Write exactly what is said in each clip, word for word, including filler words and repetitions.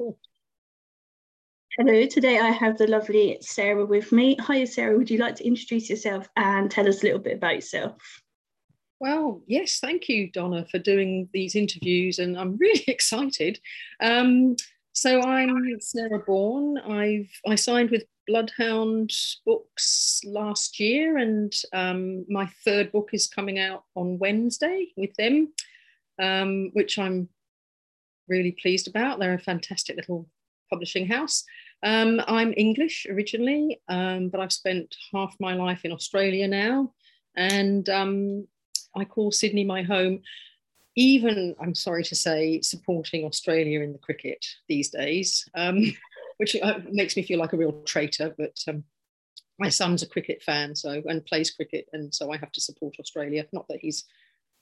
Cool. Hello, today I have the lovely Sarah with me. Hi Sarah, would you like to introduce yourself and tell us a little bit about yourself? Well, yes, thank you Donna for doing these interviews and I'm really excited. Um, so I'm Sarah Bourne. I've, I signed with Bloodhound Books last year and um, my third book is coming out on Wednesday with them, um, which I'm really pleased about. They're a fantastic little publishing house. Um, I'm English originally, um, but I've spent half my life in Australia now, and um, I call Sydney my home, even, I'm sorry to say, supporting Australia in the cricket these days, um, which uh, makes me feel like a real traitor, but um, my son's a cricket fan so and plays cricket, and so I have to support Australia, not that he's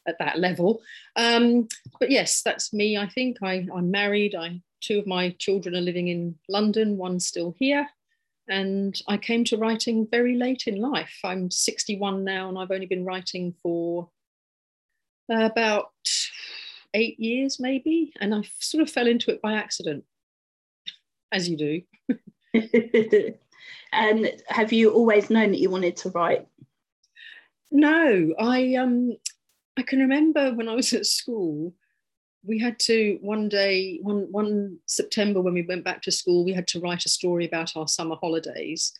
at that level. Um, but yes, that's me, I think. I, I'm married, I two of my children are living in London, one's still here, and I came to writing very late in life. I'm sixty-one now and I've only been writing for about eight years maybe, and I sort of fell into it by accident, as you do. And have you always known that you wanted to write? No, I, um, I can remember when I was at school, we had to one day, one, one September when we went back to school, we had to write a story about our summer holidays.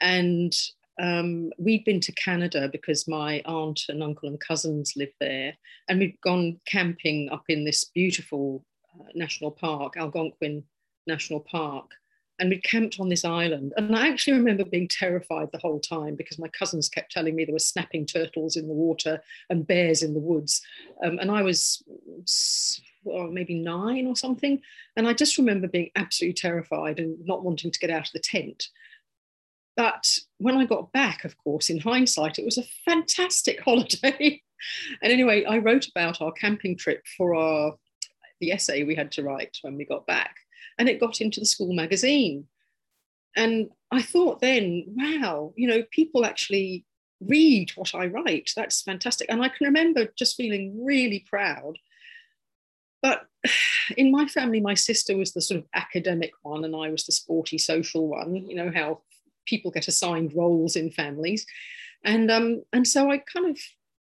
And um, we'd been to Canada because my aunt and uncle and cousins lived there. And we'd gone camping up in this beautiful uh, national park, Algonquin National Park. And we'd camped on this island. And I actually remember being terrified the whole time because my cousins kept telling me there were snapping turtles in the water and bears in the woods. Um, and I was well, maybe nine or something. And I just remember being absolutely terrified and not wanting to get out of the tent. But when I got back, of course, in hindsight, it was a fantastic holiday. And anyway, I wrote about our camping trip for our the essay we had to write when we got back. And it got into the school magazine. And I thought then, wow, you know, people actually read what I write. That's fantastic. And I can remember just feeling really proud. But in my family, my sister was the sort of academic one and I was the sporty social one, you know, how people get assigned roles in families. And um, and so I kind of,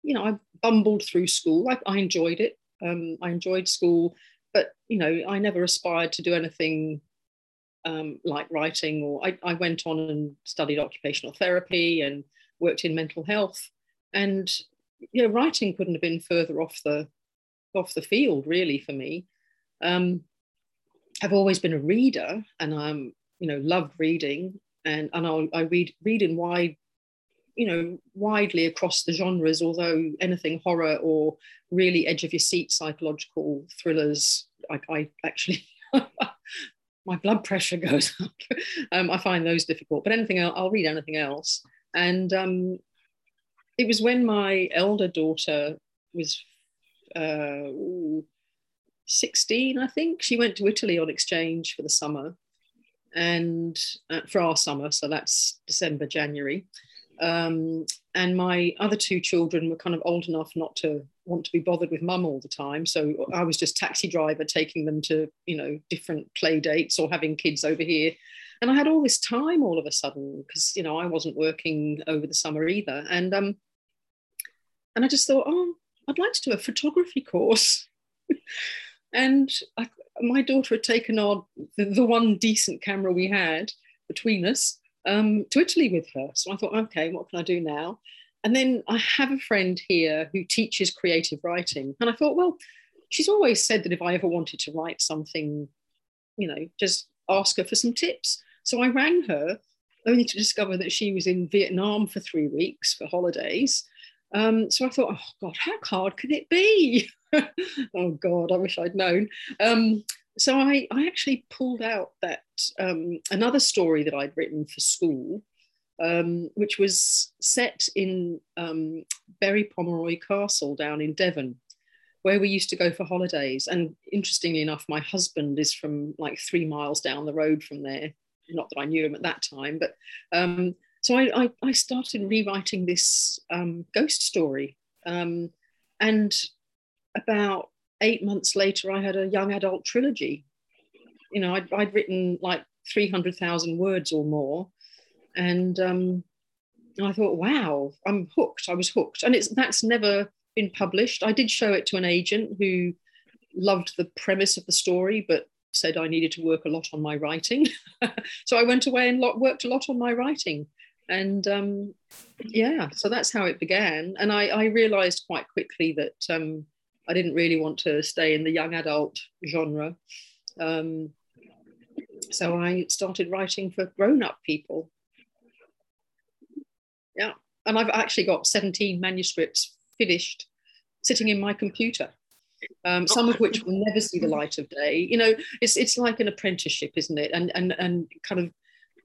you know, I bumbled through school. I, I enjoyed it. Um, I enjoyed school. But, you know, I never aspired to do anything um, like writing, or I, I went on and studied occupational therapy and worked in mental health. And, you know, writing couldn't have been further off the off the field, really, for me. Um, I've always been a reader and, I'm, you know, love reading. And, and I'll, I read, read in wide, you know, widely across the genres, although anything horror or really edge of your seat psychological thrillers, I, I actually, my blood pressure goes up. um, I find those difficult, but anything else, I'll read anything else. And um, it was when my elder daughter was uh, ooh, sixteen, I think. She went to Italy on exchange for the summer and uh, for our summer. So that's December, January. Um, and my other two children were kind of old enough not to want to be bothered with mum all the time. So I was just taxi driver taking them to, you know, different play dates or having kids over here. And I had all this time all of a sudden because, you know, I wasn't working over the summer either. And, um, and I just thought, oh, I'd like to do a photography course. And I, my daughter had taken our, the, the one decent camera we had between us, Um, to Italy with her. So I thought, okay, what can I do now? And then I have a friend here who teaches creative writing. And I thought, well, she's always said that if I ever wanted to write something, you know, just ask her for some tips. So I rang her, only to discover that she was in Vietnam for three weeks for holidays. Um, so I thought, oh God, how hard can it be? Oh God, I wish I'd known. Um, So I, I actually pulled out that um, another story that I'd written for school, um, which was set in um, Berry Pomeroy Castle down in Devon, where we used to go for holidays. And interestingly enough, my husband is from like three miles down the road from there. Not that I knew him at that time, but um, so I, I, I started rewriting this um, ghost story. Um, and about eight months later, I had a young adult trilogy. you know, I'd, I'd written like three hundred thousand words or more. And um, I thought, wow, I'm hooked. I was hooked. And it's that's never been published. I did show it to an agent who loved the premise of the story, but said I needed to work a lot on my writing. So I went away and lot, worked a lot on my writing. And um, yeah, so that's how it began. And I, I realized quite quickly that um, I didn't really want to stay in the young adult genre. Um, so I started writing for grown-up people. Yeah, and I've actually got seventeen manuscripts finished sitting in my computer. Um, some of which will never see the light of day. You know, it's it's like an apprenticeship, isn't it? And and and kind of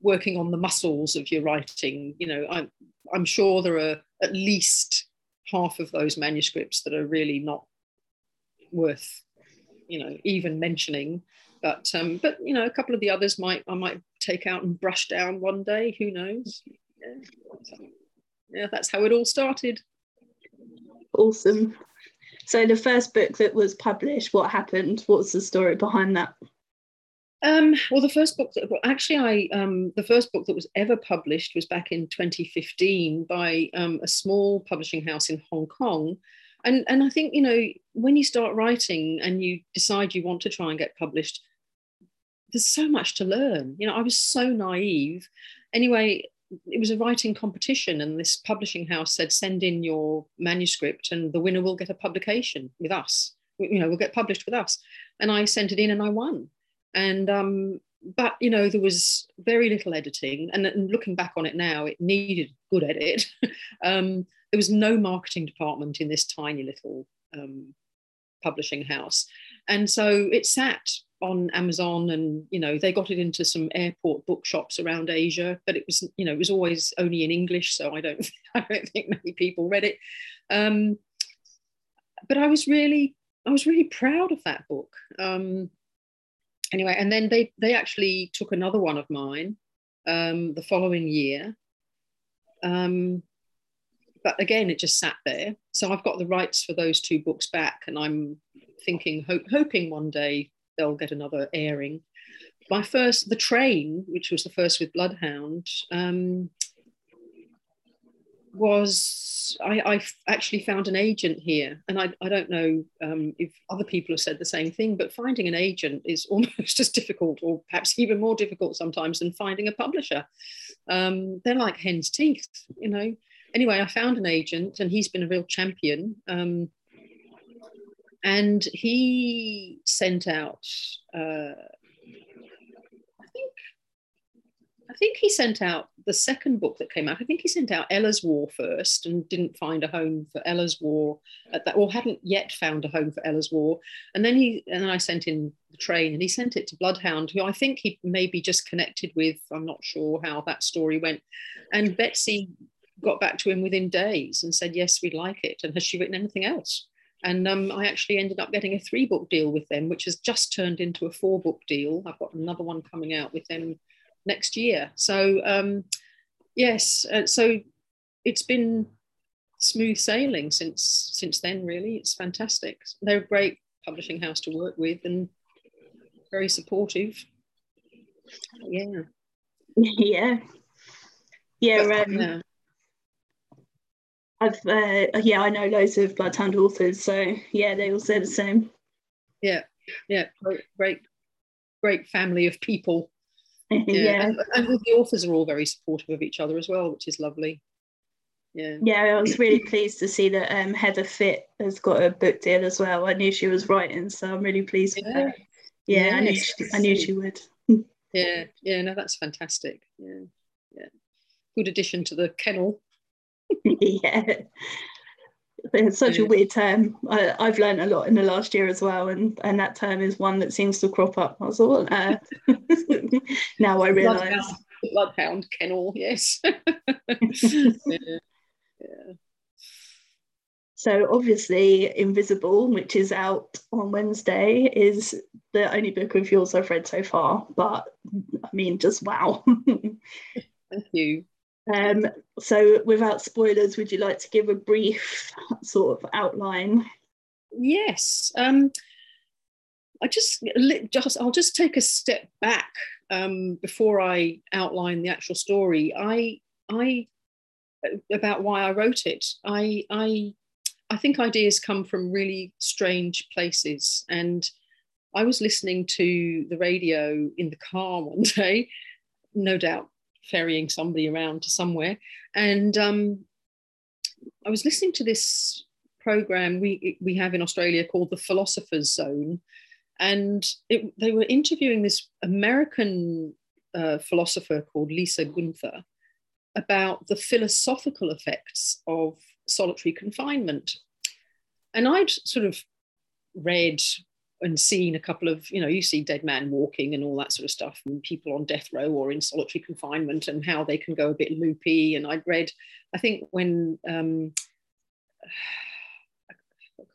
working on the muscles of your writing. You know, I'm I'm sure there are at least half of those manuscripts that are really not worth, you know, even mentioning. But um, but you know, a couple of the others might I might take out and brush down one day. Who knows? Yeah, so, yeah that's how it all started. Awesome. So the first book that was published, what happened? What's the story behind that? Um, well, the first book, that, well, actually, I um, the first book that was ever published was back in twenty fifteen by um, a small publishing house in Hong Kong. And, and I think, you know, when you start writing and you decide you want to try and get published, there's so much to learn. You know, I was so naive. Anyway, it was a writing competition, and this publishing house said, send in your manuscript and the winner will get a publication with us. You know, we'll get published with us. And I sent it in and I won. And, um, but, you know, there was very little editing. And, and looking back on it now, it needed good edit. um, there was no marketing department in this tiny little um, publishing house. And so it sat on Amazon, and you know, they got it into some airport bookshops around Asia, but it was, you know, it was always only in English, so I don't I don't think many people read it. Um, but I was really I was really proud of that book. Um, anyway, and then they they actually took another one of mine um, the following year. Um, but again, it just sat there. So I've got the rights for those two books back, and I'm thinking, hope, hoping one day they'll get another airing. My first, The Train, which was the first with Bloodhound, um, was, I, I actually found an agent here. And I, I don't know um, if other people have said the same thing, but finding an agent is almost as difficult, or perhaps even more difficult sometimes, than finding a publisher. Um, they're like hen's teeth, you know. Anyway, I found an agent, and he's been a real champion. Um, And he sent out, uh, I think, I think he sent out the second book that came out. I think he sent out Ella's War first, and didn't find a home for Ella's War at that, or hadn't yet found a home for Ella's War. And then he, and then I sent in The Train, and he sent it to Bloodhound, who I think he maybe just connected with. I'm not sure how that story went. And Betsy got back to him within days and said, yes, we like it. And has she written anything else? And um, I actually ended up getting a three-book deal with them, which has just turned into a four-book deal. I've got another one coming out with them next year. So, um, yes, uh, so it's been smooth sailing since since then, really. It's fantastic. They're a great publishing house to work with, and very supportive. Yeah. Yeah. Yeah, right. Um, I've uh, yeah, I know loads of Bloodhound authors, so yeah, they all say the same. Yeah, yeah, great, great family of people. Yeah, yeah. And, and the authors are all very supportive of each other as well, which is lovely. Yeah, yeah, I was really pleased to see that um, Heather Fitt has got a book deal as well. I knew she was writing, so I'm really pleased yeah. with her. Yeah, yeah, I knew she, I knew she would. yeah, yeah, no, that's fantastic. Yeah, yeah, good addition to the kennel. Yeah, it's such yeah. a weird term. I, I've learned a lot in the last year as well, and, and that term is one that seems to crop up. I was all on earth. Now I realise. Bloodhound, bloodhound kennel, yes. yeah. Yeah. So obviously Invisible, which is out on Wednesday, is the only book of yours I've read so far, but I mean, just wow. Thank you. Um, so without spoilers, would you like to give a brief sort of outline? Yes. Um, I just, just I'll just take a step back um, before I outline the actual story. I I about why I wrote it. I I I think ideas come from really strange places, and I was listening to the radio in the car one day, no doubt ferrying somebody around to somewhere, and um, I was listening to this program we we have in Australia called The Philosopher's Zone. And it, they were interviewing this American uh, philosopher called Lisa Gunther about the philosophical effects of solitary confinement. And I'd sort of read and seen a couple of, you know, you see Dead Man Walking and all that sort of stuff, and people on death row or in solitary confinement and how they can go a bit loopy. And I'd read, I think when... Um,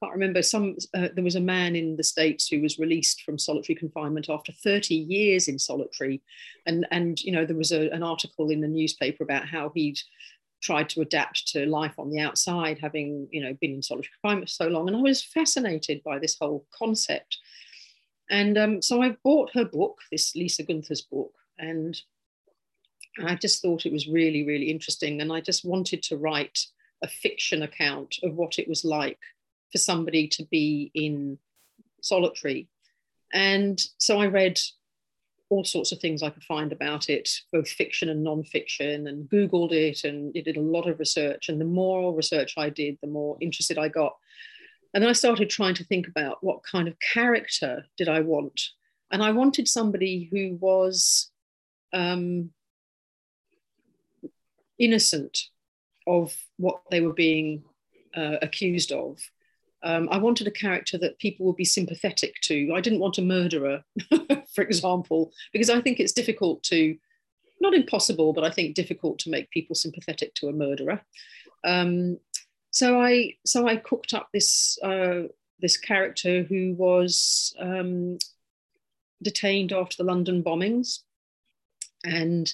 I can't remember, some uh, there was a man in the States who was released from solitary confinement after thirty years in solitary, and and you know there was a, an article in the newspaper about how he'd tried to adapt to life on the outside, having you know been in solitary confinement for so long. And I was fascinated by this whole concept, and um, so I bought her book, this Lisa Gunther's book, and I just thought it was really really interesting, and I just wanted to write a fiction account of what it was like for somebody to be in solitary. And so I read all sorts of things I could find about it, both fiction and non-fiction, and Googled it, and it did a lot of research. And the more research I did, the more interested I got. And then I started trying to think about what kind of character did I want. And I wanted somebody who was um, innocent of what they were being uh, accused of. Um, I wanted a character that people would be sympathetic to. I didn't want a murderer, for example, because I think it's difficult to, not impossible, but I think difficult to make people sympathetic to a murderer. Um, so I so I cooked up this, uh, this character who was um, detained after the London bombings and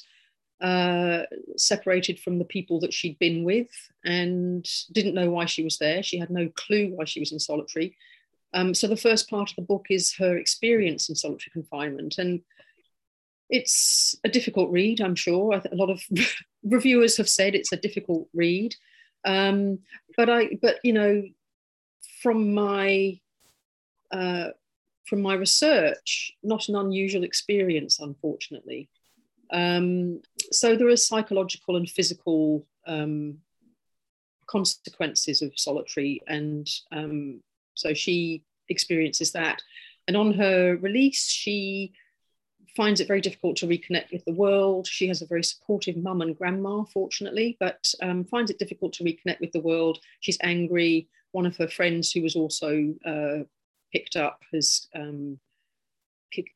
uh, separated from the people that she'd been with, and didn't know why she was there. She had no clue why she was in solitary. Um, so the first part of the book is her experience in solitary confinement. And it's a difficult read, I'm sure. I th- a lot of reviewers have said it's a difficult read. Um, but I, but you know, from my, uh, from my research, not an unusual experience, unfortunately. Um, so there are psychological and physical um, consequences of solitary, and um, so she experiences that. And on her release, she finds it very difficult to reconnect with the world. She has a very supportive mum and grandma, fortunately, but um, finds it difficult to reconnect with the world. She's angry. One of her friends, who was also uh, picked up, has um,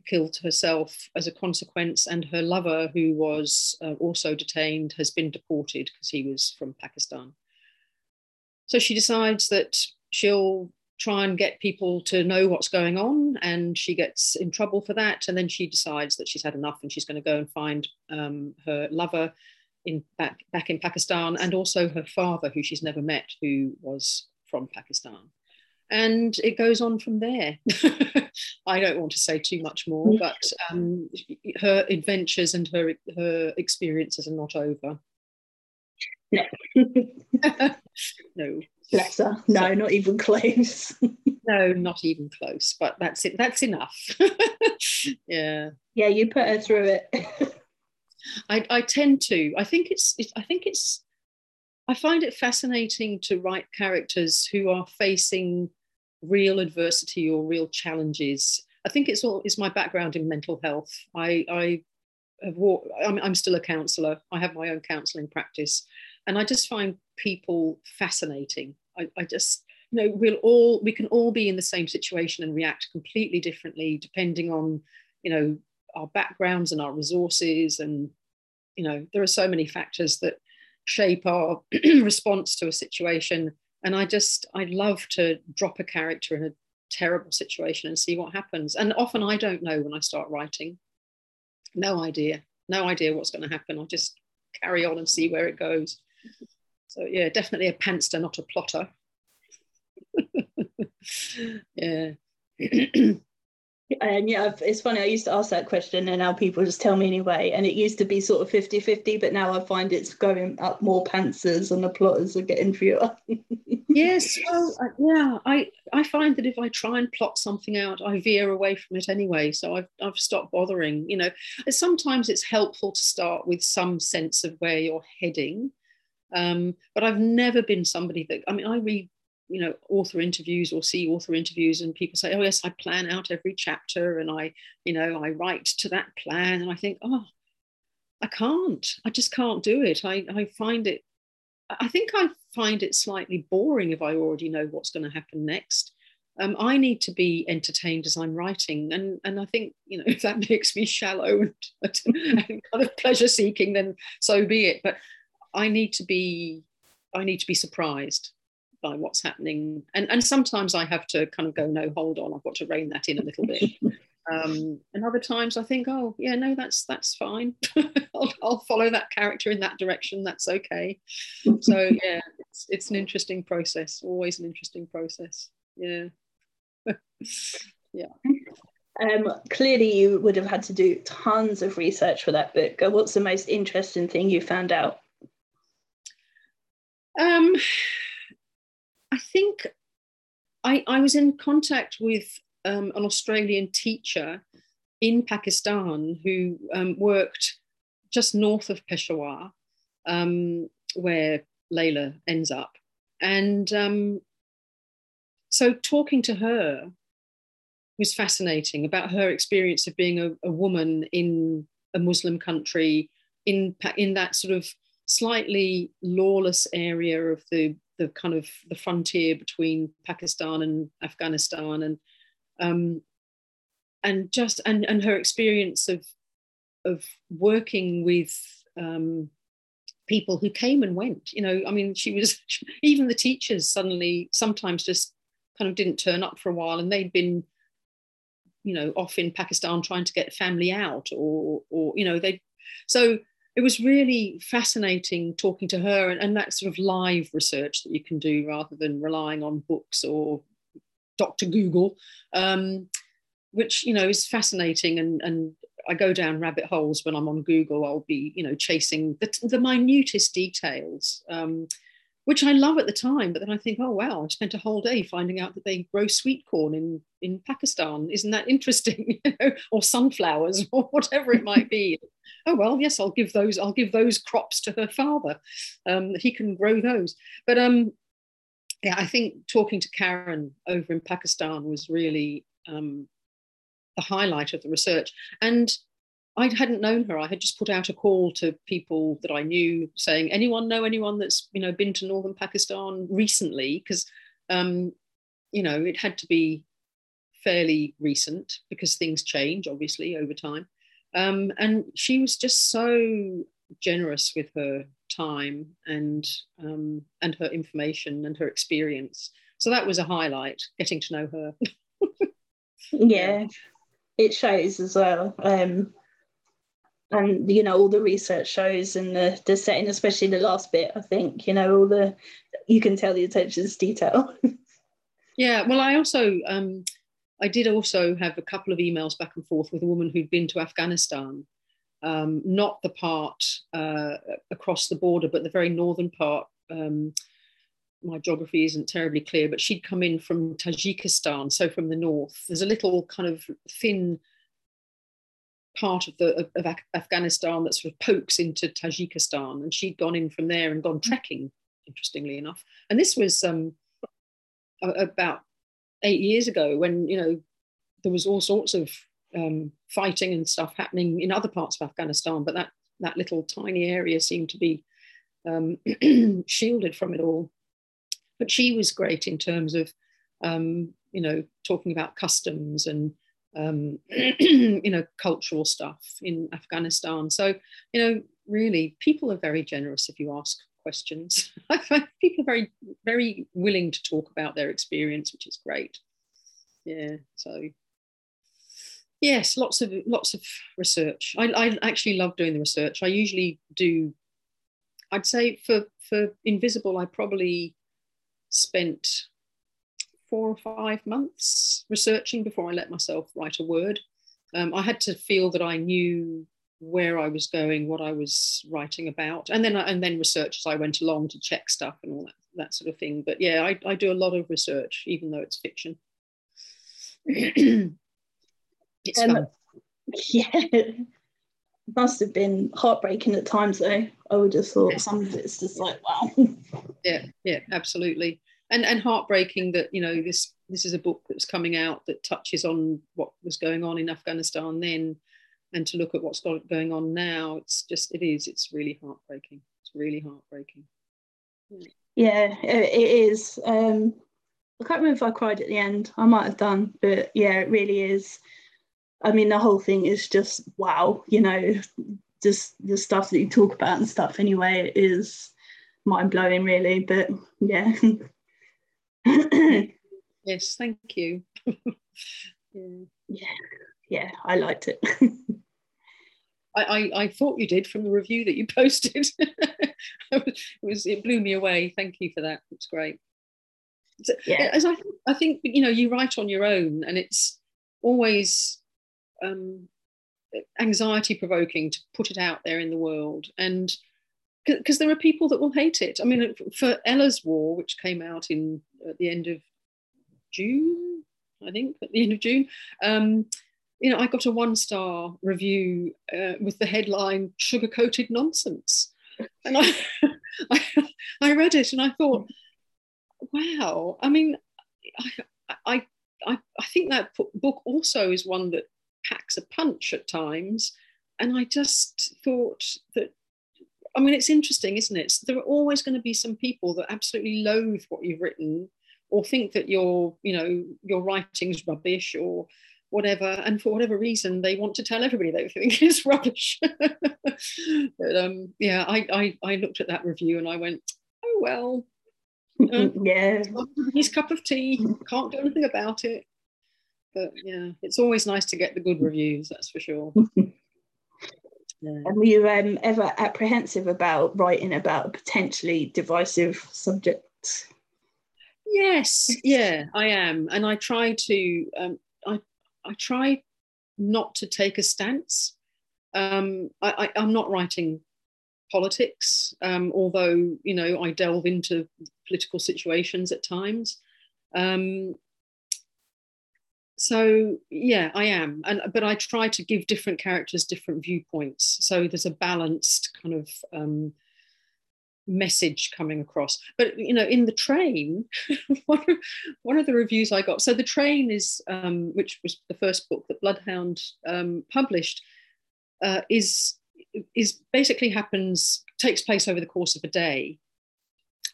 killed herself as a consequence, and her lover, who was uh, also detained, has been deported because he was from Pakistan. So she decides that she'll try and get people to know what's going on, and she gets in trouble for that, and then she decides that she's had enough and she's going to go and find um, her lover in back, back in Pakistan, and also her father, who she's never met, who was from Pakistan. And it goes on from there. I don't want to say too much more, but um, her adventures and her her experiences are not over. No. No. Bless her. No, so, not even close. No, not even close, but that's it. That's enough. Yeah. Yeah, you put her through it. I, I tend to. I think it's, it, I think it's, I find it fascinating to write characters who are facing real adversity or real challenges. I think it's all is my background in mental health. I, I have walked, I'm, I'm still a counsellor. I have my own counselling practice, and I just find people fascinating. I, I just, you know, we'll all we can all be in the same situation and react completely differently depending on, you know, our backgrounds and our resources, and you know, there are so many factors that shape our response to a situation. And I just, I love to drop a character in a terrible situation and see what happens. And often I don't know when I start writing. No idea, no idea what's going to happen. I'll just carry on and see where it goes. So yeah, definitely a panster, not a plotter. Yeah. And yeah, it's funny, I used to ask that question and now people just tell me anyway. And it used to be sort of fifty fifty, but now I find it's going up more pantsers and the plotters are getting fewer. Yes, well, uh, yeah, I, I find that if I try and plot something out, I veer away from it anyway. So I've, I've stopped bothering, you know. Sometimes it's helpful to start with some sense of where you're heading. Um, but I've never been somebody that, I mean, I read, you know, author interviews or see author interviews, and people say, oh yes, I plan out every chapter and I, you know, I write to that plan, and I think, oh, I can't, I just can't do it. I, I find it, I think I find it slightly boring if I already know what's going to happen next. Um, I need to be entertained as I'm writing, and and I think, you know, if that makes me shallow and, and kind of pleasure seeking, then so be it. But I need to be, I need to be surprised by what's happening, and and sometimes I have to kind of go, no, hold on, I've got to rein that in a little bit. Um, and other times I think, oh yeah, no, that's that's fine. I'll, I'll follow that character in that direction. That's okay. So yeah, it's it's an interesting process. Always an interesting process. Yeah, yeah. Um, clearly, you would have had to do tons of research for that book. What's the most interesting thing you found out? Um. I think I, I was in contact with um, an Australian teacher in Pakistan who um, worked just north of Peshawar, um, where Layla ends up. And um, so talking to her was fascinating about her experience of being a, a woman in a Muslim country, in, in that sort of slightly lawless area of the the kind of the frontier between Pakistan and Afghanistan, and um, and just and and her experience of of working with um, people who came and went. You know, I mean, she was even the teachers suddenly sometimes just kind of didn't turn up for a while, and they'd been, you know, off in Pakistan trying to get family out, or or you know they so. It was really fascinating talking to her, and, and that sort of live research that you can do rather than relying on books or Doctor Google, um, which, you know, is fascinating. And, and I go down rabbit holes when I'm on Google. I'll be, you know, chasing the, the minutest details, um, which I love at the time. But then I think, oh, wow, I spent a whole day finding out that they grow sweet corn in, in Pakistan. Isn't that interesting? You know, or sunflowers or whatever it might be. Oh, well, yes, I'll give those, I'll give those crops to her father, um, that he can grow those. But um, yeah, I think talking to Karen over in Pakistan was really um, the highlight of the research. And I hadn't known her. I had just put out a call to people that I knew saying, anyone know anyone that's, you know, been to northern Pakistan recently? Because, um, you know, it had to be fairly recent because things change, obviously, over time. Um, and she was just so generous with her time and um, and her information and her experience. So that was a highlight, getting to know her. Yeah, it shows as well. Um, and, you know, all the research shows, and the, the setting, especially the last bit, I think, you know, all the, you can tell the attention to detail. Yeah, well, I also... Um, I did also have a couple of emails back and forth with a woman who'd been to Afghanistan, um, not the part uh, across the border, but the very northern part. Um, my geography isn't terribly clear, but she'd come in from Tajikistan, so from the north. There's a little kind of thin part of, the, of, of Af- Afghanistan that sort of pokes into Tajikistan, and she'd gone in from there and gone trekking, interestingly enough. And this was um, about... eight years ago, when, you know, there was all sorts of um, fighting and stuff happening in other parts of Afghanistan, but that that little tiny area seemed to be um, shielded from it all. But she was great in terms of, um, you know, talking about customs and, um, you know, cultural stuff in Afghanistan. So, you know, really, people are very generous if you ask questions. I find people are very, very willing to talk about their experience, which is great. Yeah. So, yes, lots of lots of research. I, I actually love doing the research. I usually do. I'd say for for Invisible, I probably spent four or five months researching before I let myself write a word. Um, I had to feel that I knew where I was going, what I was writing about, and then and then research as I went along to check stuff and all that, that sort of thing. But yeah, I, I do a lot of research, even though it's fiction. It's um, fun. Yeah, it must have been heartbreaking at times, though. I would have thought some of it's just like, wow. Yeah, yeah, absolutely. And and heartbreaking that, you know, this this is a book that's coming out that touches on what was going on in Afghanistan then, and to look at what's going on now, it's just, it is, it's really heartbreaking. It's really heartbreaking. Yeah, yeah it is. Um, I can't remember if I cried at the end. I might have done, but yeah, it really is. I mean, the whole thing is just, wow, you know, just the stuff that you talk about and stuff anyway is mind-blowing, really, but yeah. Yes, thank you. Yeah, yeah, I liked it. I, I, I thought you did from the review that you posted. It was, it blew me away. Thank you for that. It's great. So, yeah. As I, I think, you know, you write on your own, and it's always um, anxiety provoking to put it out there in the world, and because there are people that will hate it. I mean, for Ella's War, which came out in at the end of June, I think at the end of June, um, you know, I got a one-star review uh, with the headline "Sugar-coated Nonsense," and I, I I read it and I thought, wow. I mean, I I I, I think that book also is one that packs a punch at times, and I just thought that, I mean, it's interesting, isn't it? So there are always going to be some people that absolutely loathe what you've written, or think that your, you know, your writing's rubbish or whatever, and for whatever reason, they want to tell everybody they think it's rubbish. But um, yeah, I, I I looked at that review and I went, oh well. Um, yeah, his cup of tea, can't do anything about it, but yeah, it's always nice to get the good reviews, that's for sure. Yeah. And were you um, ever apprehensive about writing about a potentially divisive subject? Yes, yeah, I am, and I try to um, I, I try not to take a stance. um, I, I, I'm not writing politics, um, although, you know, I delve into political situations at times. Um, so yeah, I am, and but I try to give different characters different viewpoints, so there's a balanced kind of um, message coming across. But you know, in The Train, one, of, one of the reviews I got, so The Train is, um, which was the first book that Bloodhound um, published, uh, is is basically happens, takes place over the course of a day.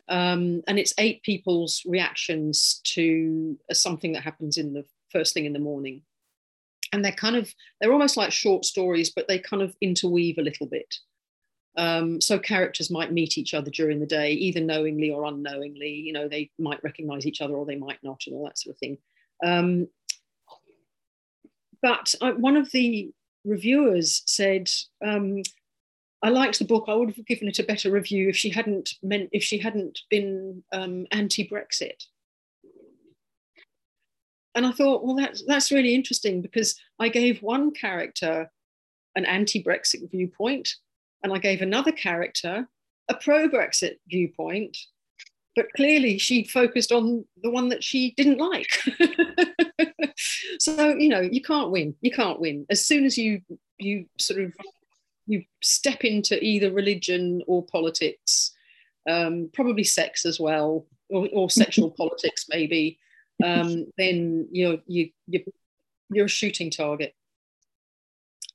Um, and it's eight people's reactions to uh, something that happens in the first thing in the morning. And they're kind of, they're almost like short stories, but they kind of interweave a little bit. Um, so characters might meet each other during the day, either knowingly or unknowingly, you know, they might recognize each other or they might not, and all that sort of thing. Um, but I, one of the reviewers said, um, I liked the book, I would have given it a better review if she hadn't meant if she hadn't been um, anti-Brexit. And I thought, well, that's that's really interesting, because I gave one character an anti-Brexit viewpoint and I gave another character a pro-Brexit viewpoint, but clearly she focused on the one that she didn't like. So, you know, you can't win. You can't win. As soon as you you sort of you step into either religion or politics, um, probably sex as well, or, or sexual politics maybe, um, then you're you you're, you're a shooting target.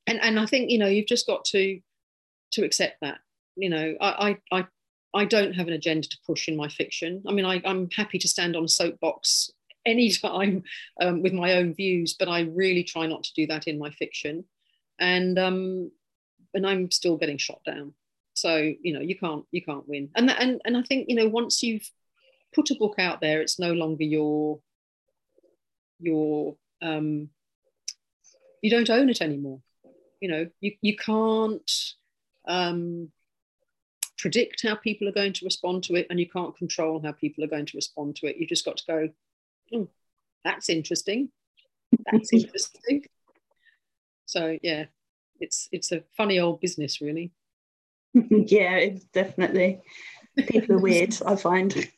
And and I think, you know, you've just got to to accept that. You know, I I. I I don't have an agenda to push in my fiction. I mean, I, I'm happy to stand on a soapbox anytime um, with my own views, but I really try not to do that in my fiction. And um, and I'm still getting shot down. So, you know, you can't you can't win. And that, and and I think, you know, once you've put a book out there, it's no longer your your um, you don't own it anymore. You know, you you can't. Um, predict how people are going to respond to it, and you can't control how people are going to respond to it. You've just got to go, oh, that's interesting. That's interesting. So yeah, it's it's a funny old business, really. Yeah, it's definitely. People are weird, I find.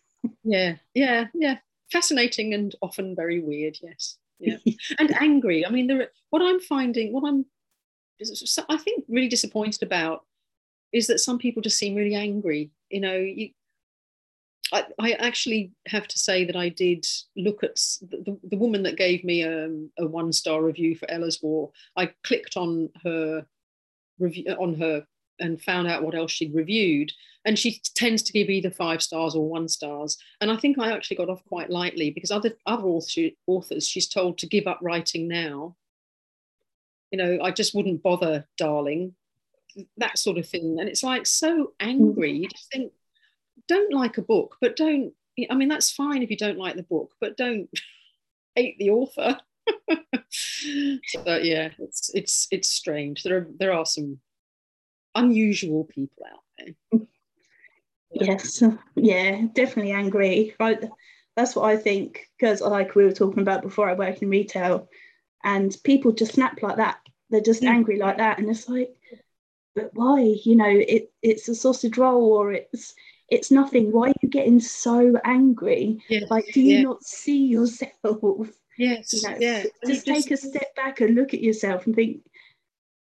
Yeah, yeah, yeah. Fascinating and often very weird, yes. Yeah. And angry. I mean, there are, what I'm finding, what I'm, I think, really disappointed about is that some people just seem really angry. You know, you, I, I actually have to say that I did look at the, the woman that gave me a, a one-star review for Ella's War. I clicked on her review on her and found out what else she'd reviewed, and she tends to give either five stars or one stars. And I think I actually got off quite lightly, because other other author, authors she's told to give up writing now. You know, I just wouldn't bother, darling. That sort of thing. And it's like, so angry. You just think, don't like a book, but don't, I mean, that's fine if you don't like the book, but don't hate the author. So yeah, it's it's it's strange. There are there are some unusual people out there. Yes, yeah, definitely angry. I, that's what I think, because like we were talking about before, I work in retail, and people just snap like that. They're just angry like that, and it's like, but why? You know, it it's a sausage roll, or it's it's nothing. Why are you getting so angry? Yes, like, do you yes. not see yourself? Yes, you know, yeah. Just, just take a step back and look at yourself and think,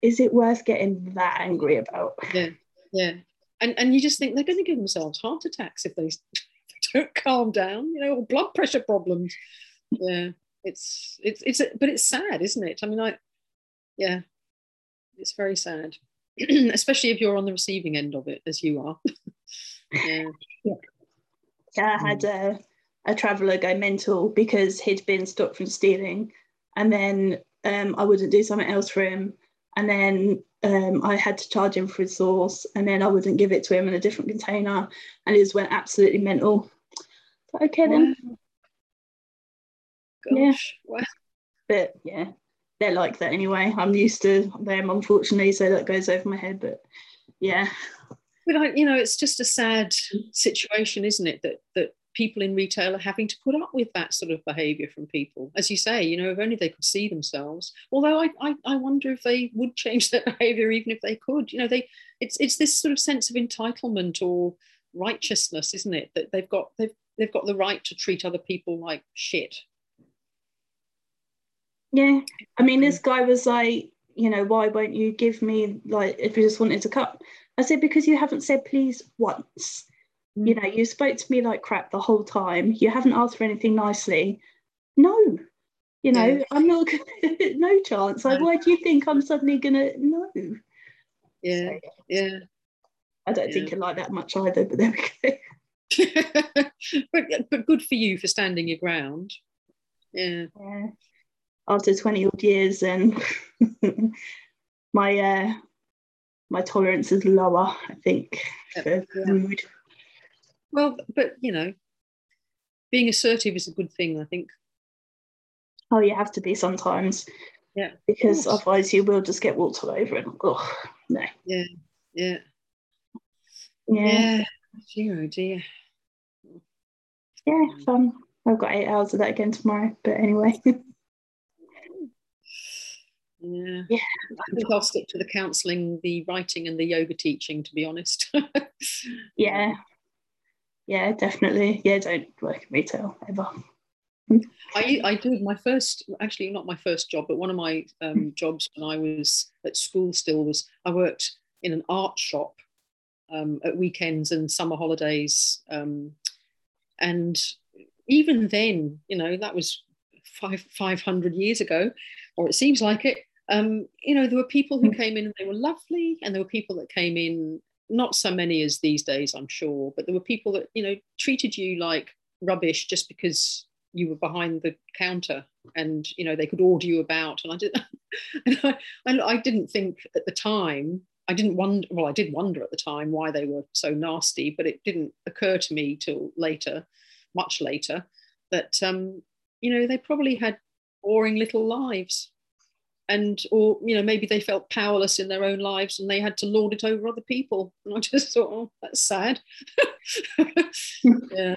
is it worth getting that angry about? Yeah, yeah. And and you just think they're going to give themselves heart attacks if they, if they don't calm down, you know, or blood pressure problems. Yeah, it's it's it's but it's sad, isn't it? I mean, I yeah, it's very sad. Especially if you're on the receiving end of it, as you are. Yeah. Yeah, I had a, a traveller go mental because he'd been stopped from stealing, and then um, I wouldn't do something else for him, and then um, I had to charge him for his sauce, and then I wouldn't give it to him in a different container, and he just went absolutely mental. But okay then. Wow. Gosh. Yeah. Wow. But yeah, they're like that anyway. I'm used to them, unfortunately, so that goes over my head. But yeah. But I, you know, it's just a sad situation, isn't it? That that people in retail are having to put up with that sort of behaviour from people. As you say, you know, if only they could see themselves. Although I, I, I wonder if they would change their behaviour, even if they could. You know, they it's it's this sort of sense of entitlement or righteousness, isn't it? That they've got they've they've got the right to treat other people like shit. Yeah, I mean, this guy was like, you know, why won't you give me, like, if you just wanted a cup? I said, because you haven't said please once. Mm. You know, you spoke to me like crap the whole time. You haven't asked for anything nicely. No, you know, yeah. I'm not gonna, no chance. Like, why do you think I'm suddenly gonna, no? Yeah, so, yeah. I don't yeah. think I like that much either, but there we go. but, but good for you for standing your ground. Yeah. Yeah. After twenty odd years, and my uh, my tolerance is lower, I think, for food. Well, but you know, being assertive is a good thing, I think. Oh, you have to be sometimes. Yeah. Because otherwise, you will just get walked all over, and oh no. Yeah. Yeah. Yeah. Gee, oh dear. Yeah, fun. I've got eight hours of that again tomorrow, but anyway. Yeah. yeah, I think I'll stick to the counselling, the writing and the yoga teaching, to be honest. yeah, yeah, definitely. Yeah, don't work in retail, ever. I, I did my first, actually not my first job, but one of my um, jobs when I was at school still was I worked in an art shop um, at weekends and summer holidays. Um, and even then, you know, that was five, five hundred years ago, or it seems like it. Um, you know, there were people who came in and they were lovely, and there were people that came in, not so many as these days, I'm sure, but there were people that, you know, treated you like rubbish just because you were behind the counter, and, you know, they could order you about. And I didn't, and I, and I didn't think at the time, I didn't wonder, well, I did wonder at the time why they were so nasty, but it didn't occur to me till later, much later, that, um, you know, they probably had boring little lives, and or you know maybe they felt powerless in their own lives and they had to lord it over other people, and I just thought, oh, that's sad. yeah yeah,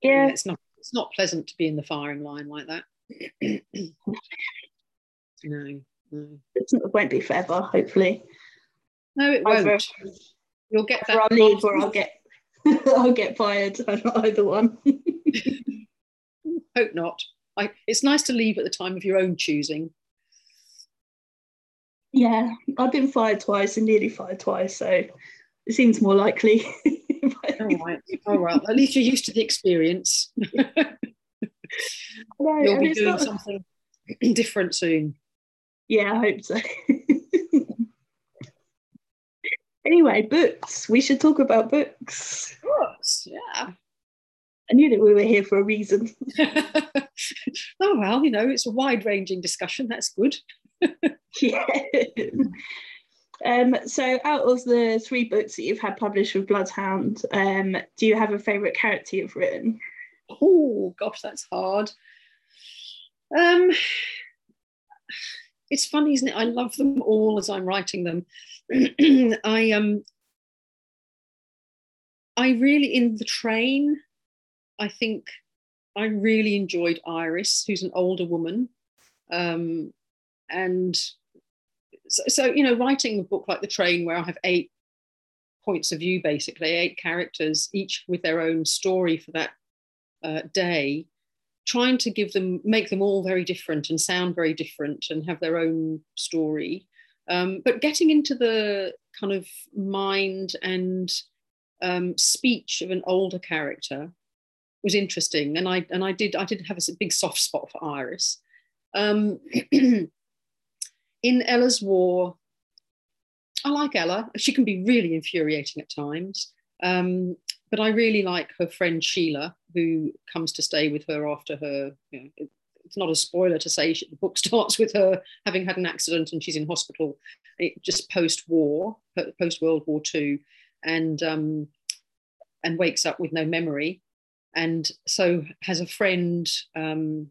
yeah, it's not it's not pleasant to be in the firing line like that. No, no. It won't be forever, hopefully. No, it won't. Either. You'll get that. Or I'll leave, or I'll get, I'll get fired. I'm not either one. Hope not. I, it's nice to leave at the time of your own choosing. Yeah, I've been fired twice and nearly fired twice, so it seems more likely. All right, all right. At least you're used to the experience. No, you'll be doing not... something different soon. Yeah, I hope so. Anyway, books. We should talk about books. Books, yeah. I knew that we were here for a reason. Oh, well, you know, it's a wide-ranging discussion. That's good. Yeah. Um, so out of the three books that you've had published with Bloodhound, um, do you have a favourite character you've written? Oh, gosh, that's hard. Um, it's funny, isn't it? I love them all as I'm writing them. I um, I really, in The Train, I think I really enjoyed Iris, who's an older woman. Um, and so, so, you know, writing a book like The Train, where I have eight points of view, basically, eight characters, each with their own story for that uh, day, trying to give them, make them all very different and sound very different and have their own story. Um, but getting into the kind of mind and um, speech of an older character was interesting, and I and I did I did have a big soft spot for Iris. Um, in Ella's War, I like Ella. She can be really infuriating at times, um, but I really like her friend Sheila, who comes to stay with her after her. You know, it, it's not a spoiler to say she, the book starts with her having had an accident and she's in hospital. It, just post-war, post World War Two, and um, and wakes up with no memory. And so has a friend um,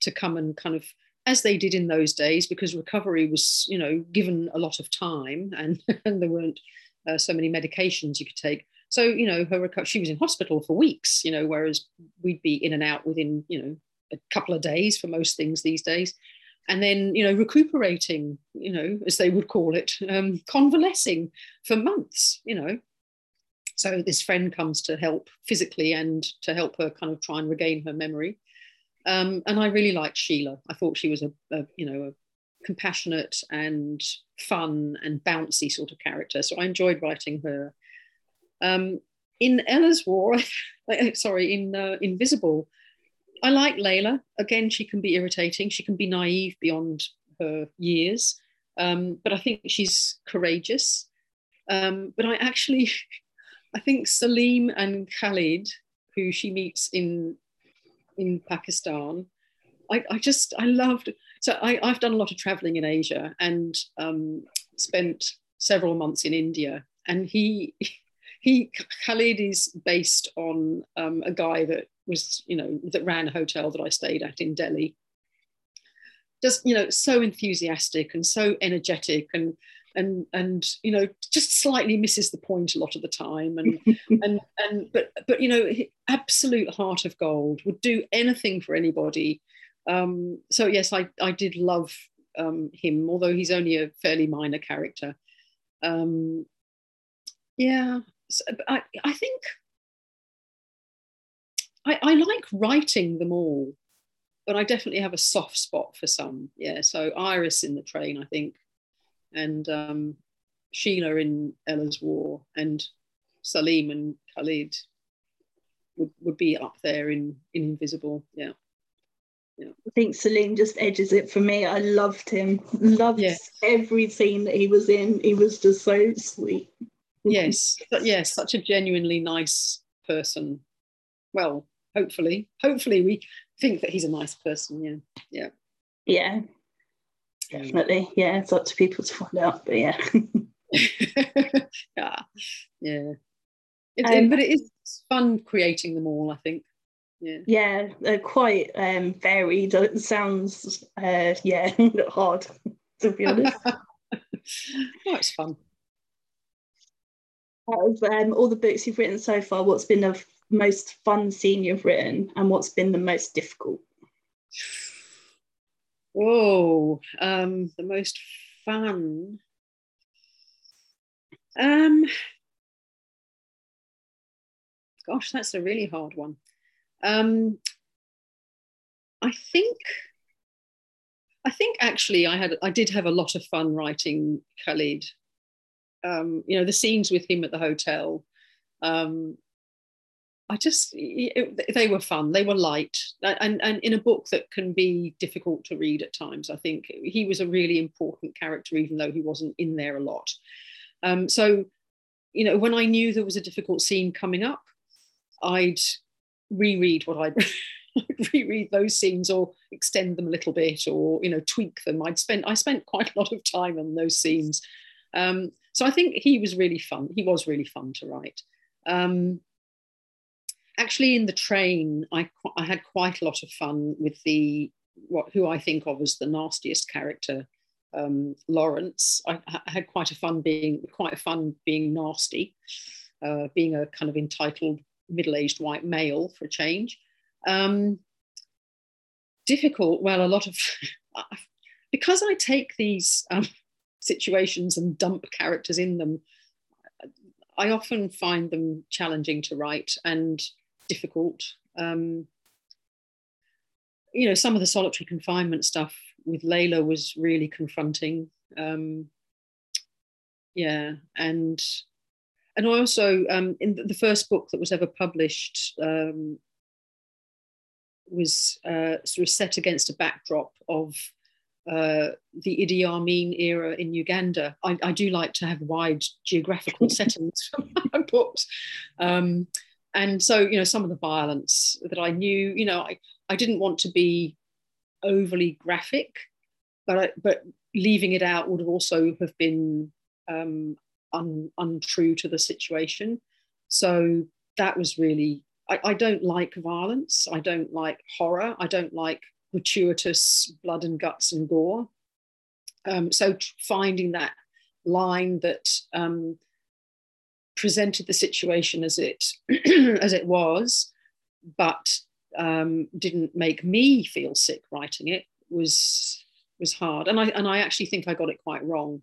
to come and kind of, as they did in those days, because recovery was, you know, given a lot of time and, and there weren't uh, so many medications you could take. So, you know, her reco- she was in hospital for weeks, you know, whereas we'd be in and out within, you know, a couple of days for most things these days. And then, you know, recuperating, you know, as they would call it, um, convalescing for months, you know. So this friend comes to help physically and to help her kind of try and regain her memory. Um, and I really liked Sheila. I thought she was a, a, you know, a compassionate and fun and bouncy sort of character. So I enjoyed writing her. Um, in Ella's War, sorry, in uh, Invisible, I like Layla. Again, she can be irritating. She can be naive beyond her years. Um, but I think she's courageous. Um, but I actually... I think Salim and Khaled, who she meets in in Pakistan, I, I just, I loved, so I, I've done a lot of traveling in Asia and um, spent several months in India. And he, he Khaled is based on um, a guy that was, you know, that ran a hotel that I stayed at in Delhi. Just, you know, so enthusiastic and so energetic and And, and you know, just slightly misses the point a lot of the time. And, and, and but, but, you know, absolute heart of gold, would do anything for anybody. Um, so, yes, I, I did love um, him, although he's only a fairly minor character. Um, yeah, so I, I think I, I like writing them all, but I definitely have a soft spot for some. Yeah, so Iris in The Train, I think. And um, Sheila in Ella's War, and Salim and Khaled would, would be up there in, in Invisible, yeah. yeah. I think Salim just edges it for me. I loved him, loved yeah. every scene that he was in. He was just so sweet. Yes, yes, such a genuinely nice person. Well, hopefully, hopefully we think that he's a nice person, yeah, yeah. Yeah. Definitely, yeah, it's up to people to find out, but yeah. yeah, yeah. It's, um, but it is fun creating them all, I think. Yeah, yeah, they're quite um, varied. It sounds, uh, yeah, hard, to be honest. No, it's fun. Out of um, all the books you've written so far, what's been of most fun scene you've written and what's been the most difficult? Oh, um, the most fun. Um, gosh, that's a really hard one. Um, I think, I think actually I had, I did have a lot of fun writing Khaled. Um, you know, the scenes with him at the hotel. Um, I just, it, they were fun, they were light. And, and in a book that can be difficult to read at times, I think he was a really important character, even though he wasn't in there a lot. Um, so, you know, when I knew there was a difficult scene coming up, I'd reread what I'd, I'd reread those scenes or extend them a little bit or, you know, tweak them. I'd spent, I spent quite a lot of time on those scenes. Um, so I think he was really fun. He was really fun to write. Um, Actually, in The Train, I, I had quite a lot of fun with the what who I think of as the nastiest character, um, Lawrence. I, I had quite a fun being quite a fun being nasty, uh, being a kind of entitled middle-aged white male for a change. Um, difficult. Well, a lot of because I take these um, situations and dump characters in them, I often find them challenging to write and difficult. Um, you know, some of the solitary confinement stuff with Layla was really confronting. Um, yeah, and and also um, in the first book that was ever published um, was uh, sort of set against a backdrop of uh, the Idi Amin era in Uganda. I, I do like to have wide geographical settings for my books. Um, and so, you know, some of the violence that I knew, you know, I, I didn't want to be overly graphic, but I, but leaving it out would also have been um, un, untrue to the situation. So that was really, I, I don't like violence. I don't like horror. I don't like gratuitous blood and guts and gore. Um, so finding that line that um, presented the situation as it as it was, but um, didn't make me feel sick writing it was was hard. And I and I actually think I got it quite wrong.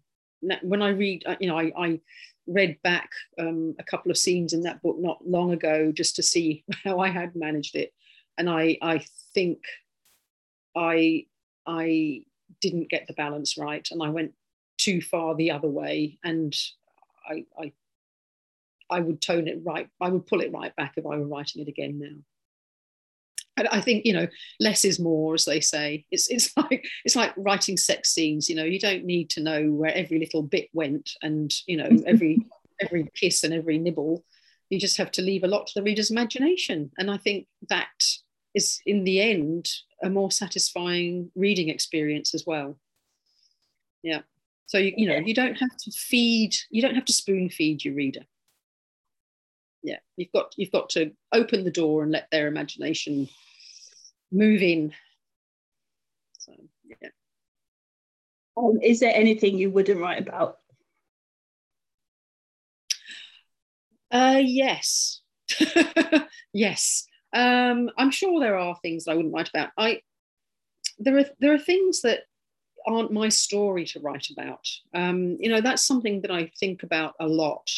When I read, you know, I, I read back um, a couple of scenes in that book not long ago just to see how I had managed it, and I I think. I I didn't get the balance right, and I went too far the other way, and I, I I would tone it right. I would pull it right back if I were writing it again now. And I think, you know, less is more, as they say. It's it's like it's like writing sex scenes. You know, you don't need to know where every little bit went, and you know every every kiss and every nibble. You just have to leave a lot to the reader's imagination, and I think that is in the end a more satisfying reading experience as well. Yeah. So you you know you don't have to feed you don't have to spoon feed your reader. Yeah, you've got you've got to open the door and let their imagination move in. So yeah. Um, is there anything you wouldn't write about? Uh, yes. Yes. Um, I'm sure there are things that I wouldn't write about. I there are there are things that aren't my story to write about. Um, you know, that's something that I think about a lot.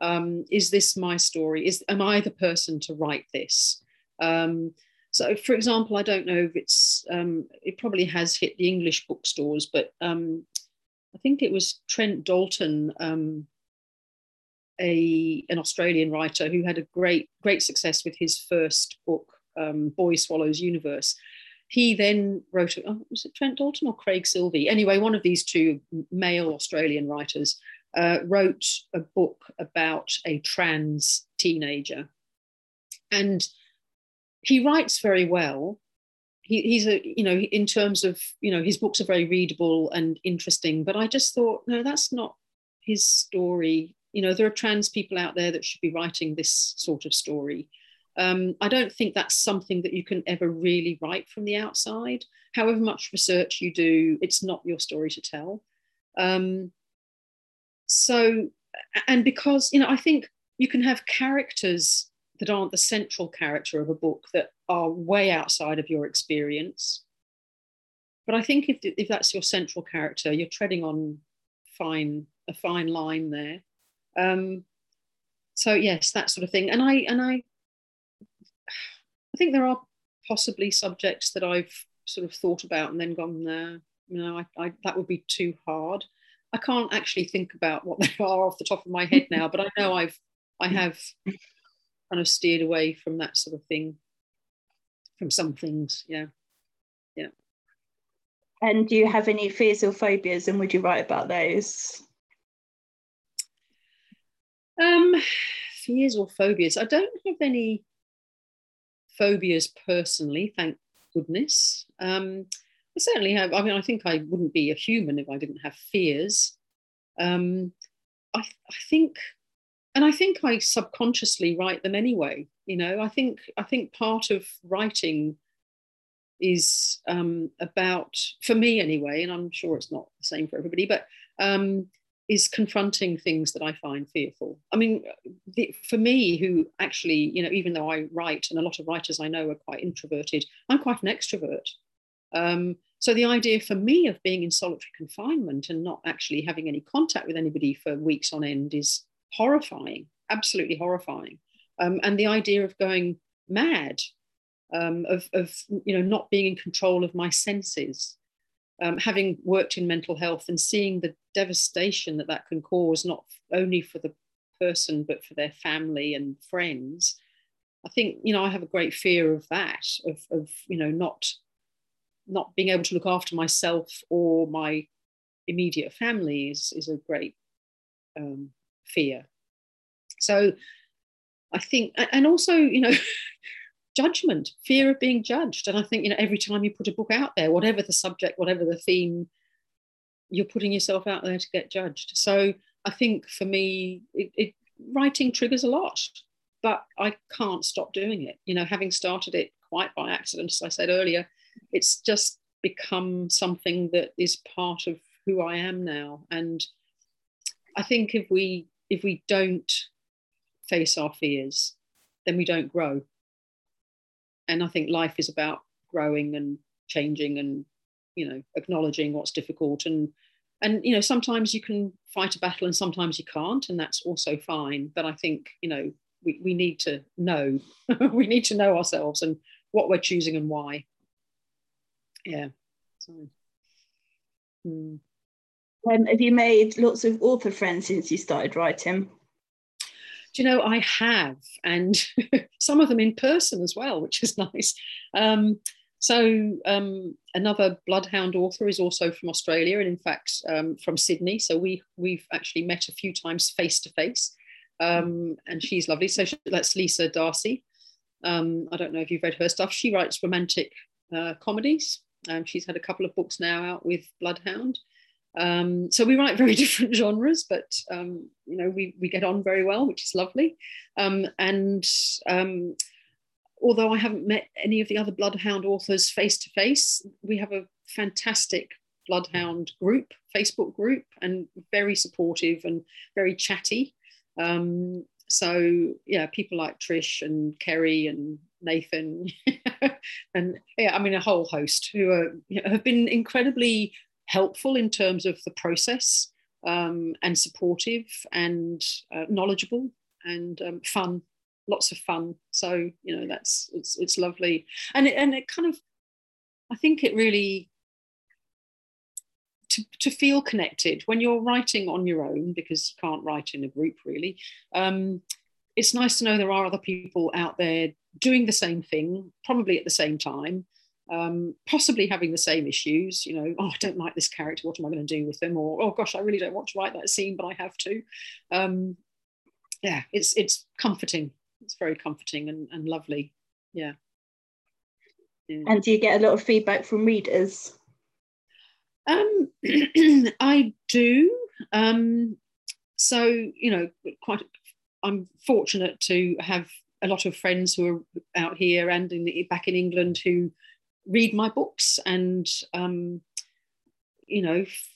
Um, is this my story? Is am I the person to write this? Um, so, for example, I don't know if it's um, it probably has hit the English bookstores, but um, I think it was Trent Dalton. Um, A, an Australian writer who had a great, great success with his first book, um, Boy Swallows Universe. He then wrote, oh, was it Trent Dalton or Craig Silvey? Anyway, one of these two male Australian writers uh, wrote a book about a trans teenager. And he writes very well. He, he's a, you know, in terms of, you know, his books are very readable and interesting, but I just thought, no, that's not his story. You know, there are trans people out there that should be writing this sort of story. Um, I don't think that's something that you can ever really write from the outside. However much research you do, it's not your story to tell. Um, so, and because, you know, I think you can have characters that aren't the central character of a book, that are way outside of your experience. But I think if, if that's your central character, you're treading on fine a fine line there. Um, so yes, that sort of thing. And I and I, I think there are possibly subjects that I've sort of thought about and then gone, no, no, I, I, that would be too hard. I can't actually think about what they are off the top of my head now, but I know I've I have kind of steered away from that sort of thing, from some things, yeah. And do you have any fears or phobias, and would you write about those? Um, fears or phobias? I don't have any phobias personally, thank goodness. Um, I certainly have. I mean, I think I wouldn't be a human if I didn't have fears. Um, I, I think, and I think I subconsciously write them anyway. You know, I think I think part of writing is um, about, for me anyway, and I'm sure it's not the same for everybody, but um, is confronting things that I find fearful. I mean, the, for me, who actually, you know, even though I write, and a lot of writers I know are quite introverted, I'm quite an extrovert. Um, so the idea for me of being in solitary confinement and not actually having any contact with anybody for weeks on end is horrifying, absolutely horrifying. Um, and the idea of going mad, Um, of, of, you know, not being in control of my senses, um, having worked in mental health and seeing the devastation that that can cause, not only for the person, but for their family and friends. I think, you know, I have a great fear of that, of, of you know, not, not being able to look after myself or my immediate family is, is a great um, fear. So I think, and also, you know, judgment, fear of being judged. And I think, you know, every time you put a book out there, whatever the subject, whatever the theme, you're putting yourself out there to get judged. So I think for me, it, it, writing triggers a lot, but I can't stop doing it. You know, having started it quite by accident, as I said earlier, it's just become something that is part of who I am now. And I think if we if we don't face our fears, then we don't grow. And I think life is about growing and changing and, you know, acknowledging what's difficult. And, and you know, sometimes you can fight a battle and sometimes you can't, and that's also fine. But I think, you know, we, we need to know. We need to know ourselves and what we're choosing and why. Yeah. So, hmm. um, have you made lots of author friends since you started writing? Do you know, I have, and some of them in person as well, which is nice. Um, so um, another Bloodhound author is also from Australia, and in fact um, from Sydney. So we, we've actually met a few times face-to-face, um, and she's lovely. So she, that's Lisa Darcy. Um, I don't know if you've read her stuff. She writes romantic uh, comedies. Um, she's had a couple of books now out with Bloodhound. Um, so we write very different genres, but, um, you know, we, we get on very well, which is lovely. Um, and um, although I haven't met any of the other Bloodhound authors face-to-face, we have a fantastic Bloodhound group, Facebook group, and very supportive and very chatty. Um, so, yeah, people like Trish and Kerry and Nathan and, yeah, I mean, a whole host who are, you know, have been incredibly helpful in terms of the process, um, and supportive and uh, knowledgeable and um, fun, lots of fun. So, you know, that's, it's it's lovely. And it, and it kind of, I think it really, to, to feel connected when you're writing on your own, because you can't write in a group really, um, it's nice to know there are other people out there doing the same thing, probably at the same time. Um, possibly having the same issues, you know, oh, I don't like this character, what am I going to do with them? Or, oh gosh, I really don't want to write that scene, but I have to. Um, yeah, it's it's comforting. It's very comforting and, and lovely. Yeah. yeah. And do you get a lot of feedback from readers? Um, I do. Um, so, you know, quite. I'm fortunate to have a lot of friends who are out here and in the, back in England who read my books and, um, you know, f-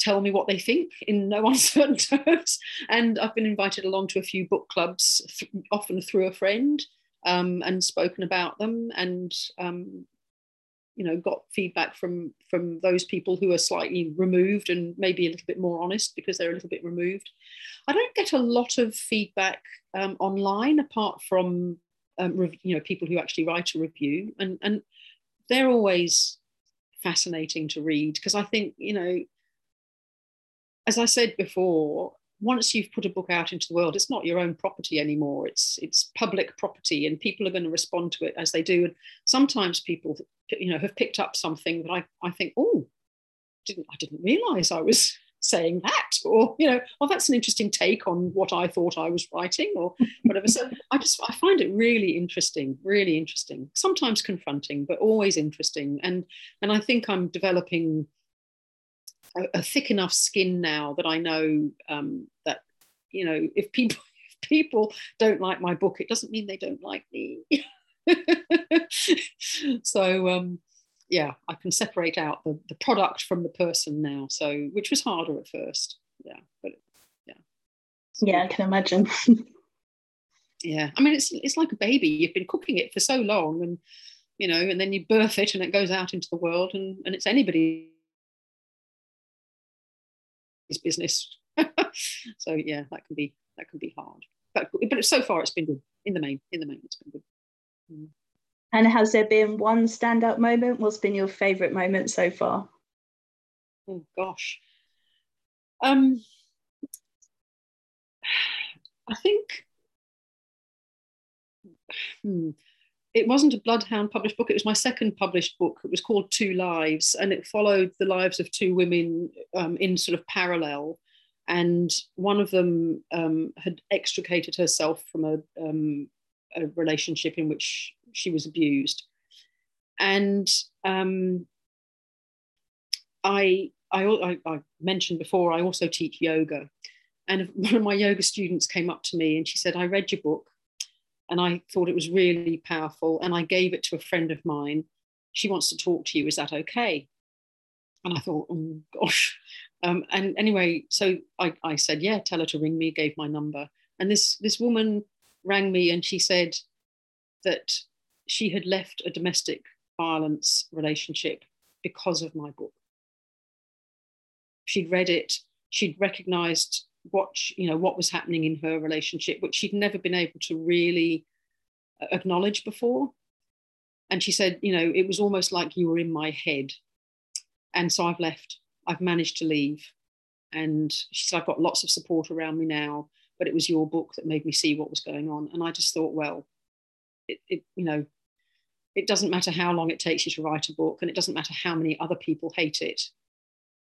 tell me what they think in no uncertain terms. And I've been invited along to a few book clubs, th- often through a friend, um, and spoken about them, and um, you know, got feedback from from those people who are slightly removed and maybe a little bit more honest because they're a little bit removed. I don't get a lot of feedback um, online apart from um, rev- you know, people who actually write a review, and and they're always fascinating to read, because I think, you know, as I said before, once you've put a book out into the world, it's not your own property anymore. It's it's public property, and people are going to respond to it as they do. And sometimes people, you know, have picked up something that I, I think, oh, didn't I didn't realise I was saying that, or, you know, oh, that's an interesting take on what I thought I was writing, or whatever. So I just I find it really interesting, really interesting, sometimes confronting, but always interesting. And and I think I'm developing a thick enough skin now that I know um, that, you know, if people if people don't like my book, it doesn't mean they don't like me. So um, yeah, I can separate out the, the product from the person now. So, which was harder at first, yeah, but yeah, so, yeah, I can imagine. Yeah, I mean, it's it's like a baby. You've been cooking it for so long, and you know, and then you birth it, and it goes out into the world, and and it's anybody. His business. So yeah, that can be that can be hard, but but so far it's been good. In the main in the main it's been good. Mm. And has there been one standout moment? What's been your favorite moment so far? Oh gosh, um I think hmm, it wasn't a Bloodhound published book. It was my second published book. It was called Two Lives, and it followed the lives of two women um, in sort of parallel. And one of them um, had extricated herself from a, um, a relationship in which she was abused. And um, I, I, I, I mentioned before, I also teach yoga. And one of my yoga students came up to me and she said, "I read your book, and I thought it was really powerful, and I gave it to a friend of mine. She wants to talk to you. Is that okay?" And I thought, oh gosh. Um, and anyway, so I, I said, yeah, tell her to ring me, gave my number. And this, this woman rang me, and she said that she had left a domestic violence relationship because of my book. She'd read it, she'd recognised what you know what was happening in her relationship, which she'd never been able to really acknowledge before. And she said, you know, it was almost like you were in my head. And so I've left, I've managed to leave. And she said, I've got lots of support around me now, but it was your book that made me see what was going on. And I just thought, well, it, it you know, it doesn't matter how long it takes you to write a book, and it doesn't matter how many other people hate it.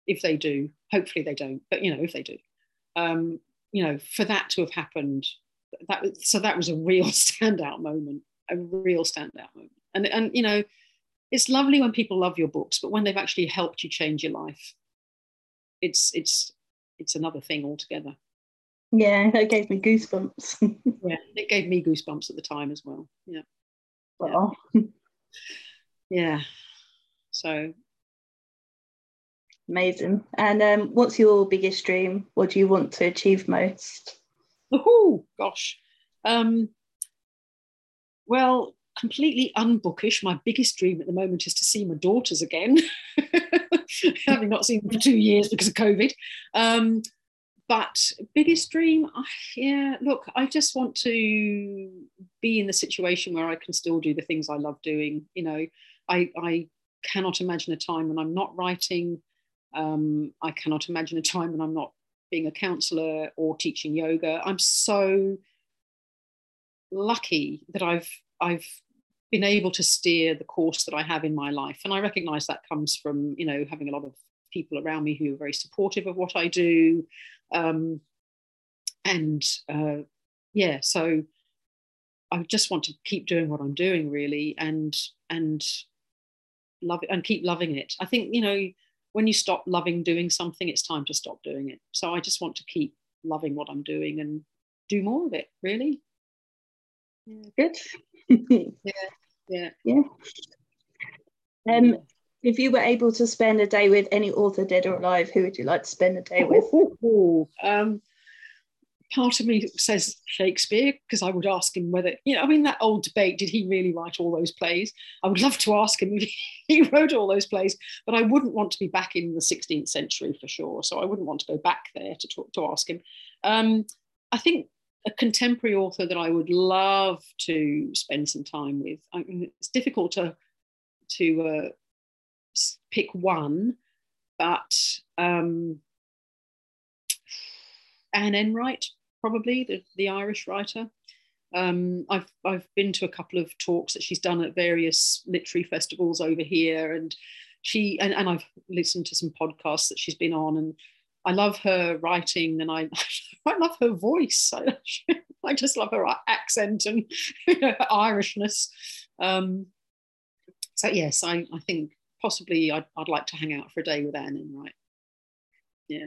If they do, hopefully they don't, but you know, if they do. Um, you know, for that to have happened, that so that was a real standout moment, a real standout moment. And and you know, it's lovely when people love your books, but when they've actually helped you change your life, it's it's it's another thing altogether. Yeah, that gave me goosebumps. Yeah, it gave me goosebumps at the time as well. Yeah. Wow. Yeah. Yeah. So. Amazing. And um, what's your biggest dream? What do you want to achieve most? Oh, gosh. Um, well, completely unbookish. My biggest dream at the moment is to see my daughters again, having not seen them for two years because of COVID. Um, but biggest dream, I, yeah, look, I just want to be in the situation where I can still do the things I love doing. You know, I, I cannot imagine a time when I'm not writing. Um, I cannot imagine a time when I'm not being a counsellor or teaching yoga. I'm so lucky that I've I've been able to steer the course that I have in my life, and I recognise that comes from, you know, having a lot of people around me who are very supportive of what I do, um, and uh, yeah. So I just want to keep doing what I'm doing, really, and and love it and keep loving it. I think, you know, when you stop loving doing something, it's time to stop doing it. So I just want to keep loving what I'm doing and do more of it, really. Yeah. Good. yeah. yeah. Yeah. Um, If you were able to spend a day with any author, dead or alive, who would you like to spend a day with? Um, part of me says Shakespeare, because I would ask him whether, you know, I mean, that old debate, did he really write all those plays? I would love to ask him if he wrote all those plays, but I wouldn't want to be back in the sixteenth century for sure. So I wouldn't want to go back there to talk, to ask him. Um, I think a contemporary author that I would love to spend some time with. I mean, it's difficult to to uh, pick one, but um, Anne Enright, probably the, the Irish writer. Um, I've I've been to a couple of talks that she's done at various literary festivals over here, and she and, and I've listened to some podcasts that she's been on, and I love her writing, and I, I love her voice. I, I just love her accent and, you know, her Irishness. Um, so yes, I, I think possibly I'd, I'd like to hang out for a day with Anne Enright. Yeah.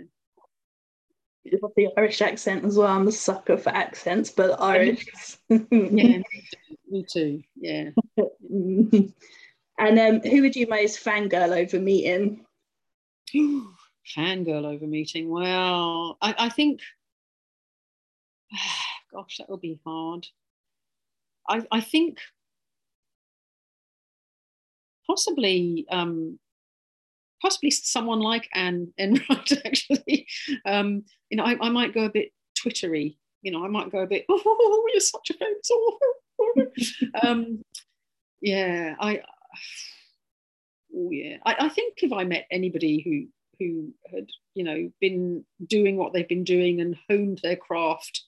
I love the Irish accent as well. I'm a sucker for accents, but Irish. Yeah, me too. Yeah. And um, who would you most fangirl over meeting? Fangirl over meeting. Well, I, I think, gosh, that will be hard. I, I think possibly, um, possibly someone like Anne Enright. Actually, um, you know, I, I might go a bit twittery. You know, I might go a bit, oh, you're such a famous author. um, yeah, I. Oh yeah, I, I think if I met anybody who. who had, you know, been doing what they've been doing and honed their craft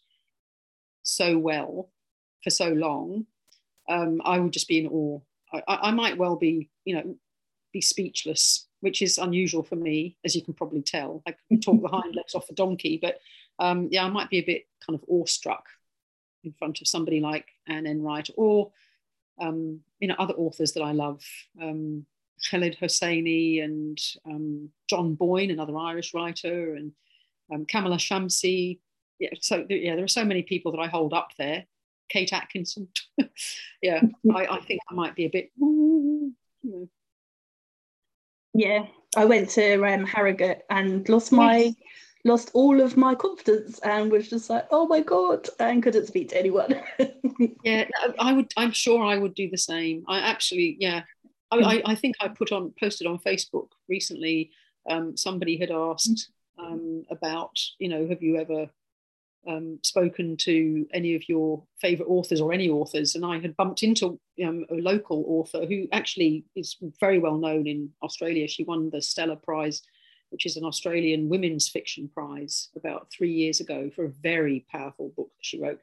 so well for so long, um, I would just be in awe. I, I might well be, you know, be speechless, which is unusual for me, as you can probably tell. I can talk the hind legs off the donkey, but um, yeah, I might be a bit kind of awestruck in front of somebody like Anne Enright, or, um, you know, other authors that I love. Um, Khaled Hosseini and um, John Boyne, another Irish writer, and um, Kamala Shamsi. Yeah, so yeah, there are so many people that I hold up there. Kate Atkinson. Yeah, I, I think I might be a bit. You know. Yeah, I went to um, Harrogate and lost my, yes. lost all of my confidence and was just like, oh my god, and couldn't speak to anyone. Yeah, I would. I'm sure I would do the same. I actually, yeah. I, I think I put on posted on Facebook recently. Um, somebody had asked um, about, you know, have you ever um, spoken to any of your favourite authors or any authors? And I had bumped into um, a local author who actually is very well known in Australia. She won the Stella Prize, which is an Australian women's fiction prize, about three years ago for a very powerful book that she wrote.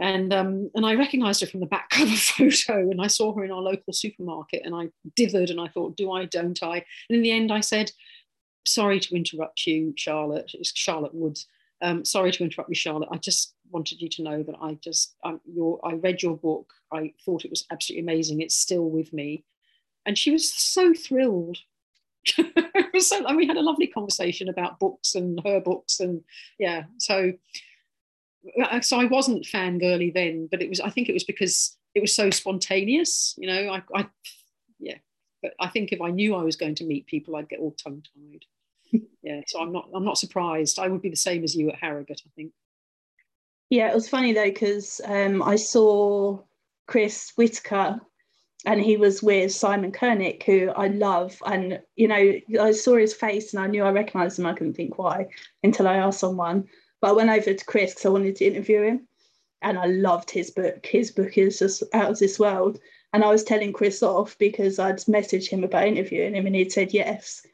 And um, and I recognised her from the back cover photo, and I saw her in our local supermarket, and I dithered and I thought, do I, don't I? And in the end I said, sorry to interrupt you, Charlotte. It's Charlotte Woods. Um, sorry to interrupt you, Charlotte. I just wanted you to know that I just, I, your, I read your book. I thought it was absolutely amazing. It's still with me. And she was so thrilled. It was so, and we had a lovely conversation about books and her books, and yeah, so... So I wasn't fangirly then, but it was. I think it was because it was so spontaneous, you know. I, I, yeah. But I think if I knew I was going to meet people, I'd get all tongue-tied. Yeah. So I'm not. I'm not surprised. I would be the same as you at Harrogate, I think. Yeah, it was funny though, because um, I saw Chris Whitaker, and he was with Simon Kernick, who I love, and you know, I saw his face and I knew I recognised him. I couldn't think why until I asked someone. But I went over to Chris because I wanted to interview him, and I loved his book. His book is just out of this world. And I was telling Chris off because I'd messaged him about interviewing him, and he'd said yes.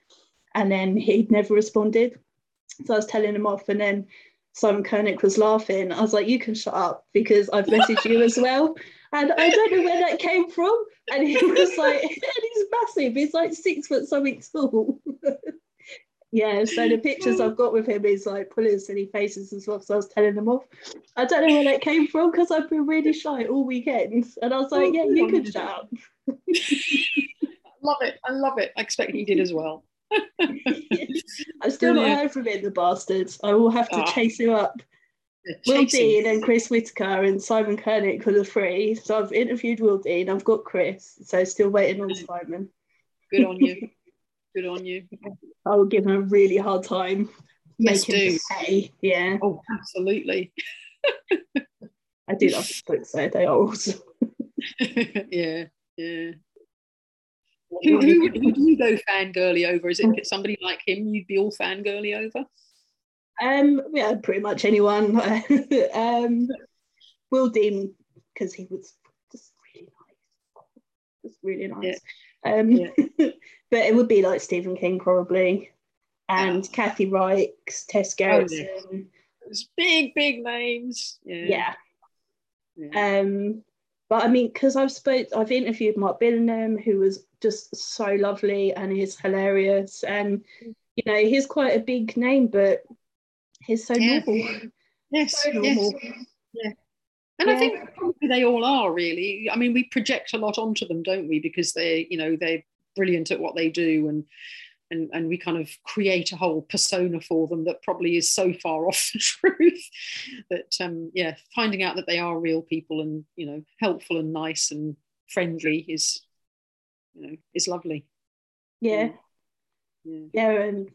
And then he'd never responded. So I was telling him off, and then Simon Kernick was laughing. I was like, you can shut up, because I've messaged you as well. And I don't know where that came from. And he was like, and he's massive. He's like six foot something tall. Yeah, so the pictures I've got with him is like pulling silly faces as well, so I was telling them off. I don't know where that came from, because I've been really shy all weekend, and I was like, yeah, you can shut up. Love it, I love it. I expect he did as well. I've still not heard from him, the bastards. I will have to ah. chase him up. Will Dean and Chris Whitaker and Simon Kernick for the three. So I've interviewed Will Dean, I've got Chris, so still waiting on Simon. Good on you. Good on you. I will give him a really hard time. Yes, do. Say. Yeah. Oh, absolutely. I do love books, though. They are awesome. Yeah, yeah. Who, who, who do you go fangirly over? Is it somebody like him you'd be all fangirly over? Um, yeah, pretty much anyone. um, Will Dean, because he was just really nice. Just really nice. Yeah. Um, yeah. But it would be like Stephen King probably, and yeah. Kathy Reichs, Tess Garrison. Oh, yeah. Those big, big names. Yeah. Yeah. yeah. Um, but I mean, because I've spoke, I've interviewed Mark Billingham, who was just so lovely and is hilarious, and you know he's quite a big name, but he's so yeah. normal. Yes, so normal. Yes. Yeah. And yeah. I think probably they all are really. I mean, we project a lot onto them, don't we? Because they, you know, they're brilliant at what they do, and and and we kind of create a whole persona for them that probably is so far off the truth. But um, yeah, finding out that they are real people and you know helpful and nice and friendly is, you know, is lovely. Yeah, yeah. yeah and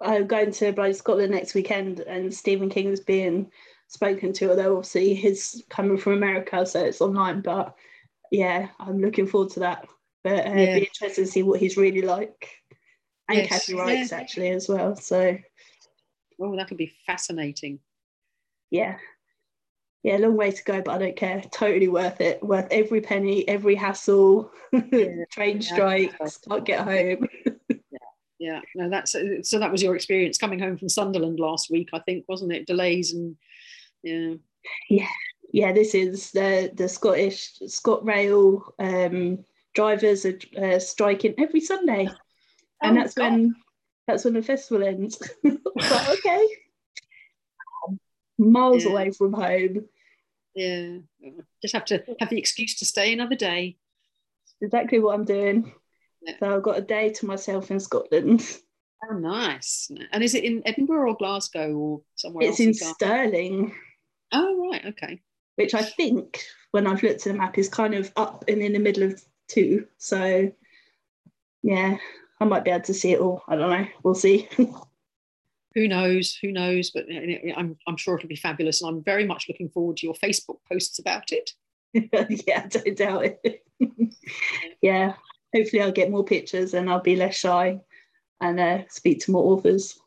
I'm going to Bloody Scotland next weekend, and Stephen King is being spoken to, although obviously he's coming from America, so it's online. But yeah, I'm looking forward to that. But uh, yeah. it'd be interesting to see what he's really like. And yes. Kathy Reichs yeah. actually as well. So, oh, that could be fascinating. Yeah, yeah, long way to go, but I don't care. Totally worth it. Worth every penny, every hassle. Yeah. Train yeah. strikes. Can't get home. yeah. yeah, no, that's so. That was your experience coming home from Sunderland last week, I think, wasn't it? Delays and yeah, yeah, yeah. This is the the Scottish ScotRail. Um, drivers are uh, striking every Sunday, and oh that's God. when that's when the festival ends. But okay, miles yeah. away from home. Yeah, just have to have the excuse to stay another day. Exactly what I'm doing. Yeah. So I've got a day to myself in Scotland. Oh, nice! And is it in Edinburgh or Glasgow or somewhere it's else? It's in, in Stirling. Oh right, okay. Which I think, when I've looked at the map, is kind of up and in the middle of two. So yeah, I might be able to see it all. I don't know. We'll see. Who knows? Who knows? But I'm I'm sure it'll be fabulous, and I'm very much looking forward to your Facebook posts about it. Yeah, I don't doubt it. Yeah, hopefully I'll get more pictures, and I'll be less shy, and uh, speak to more authors.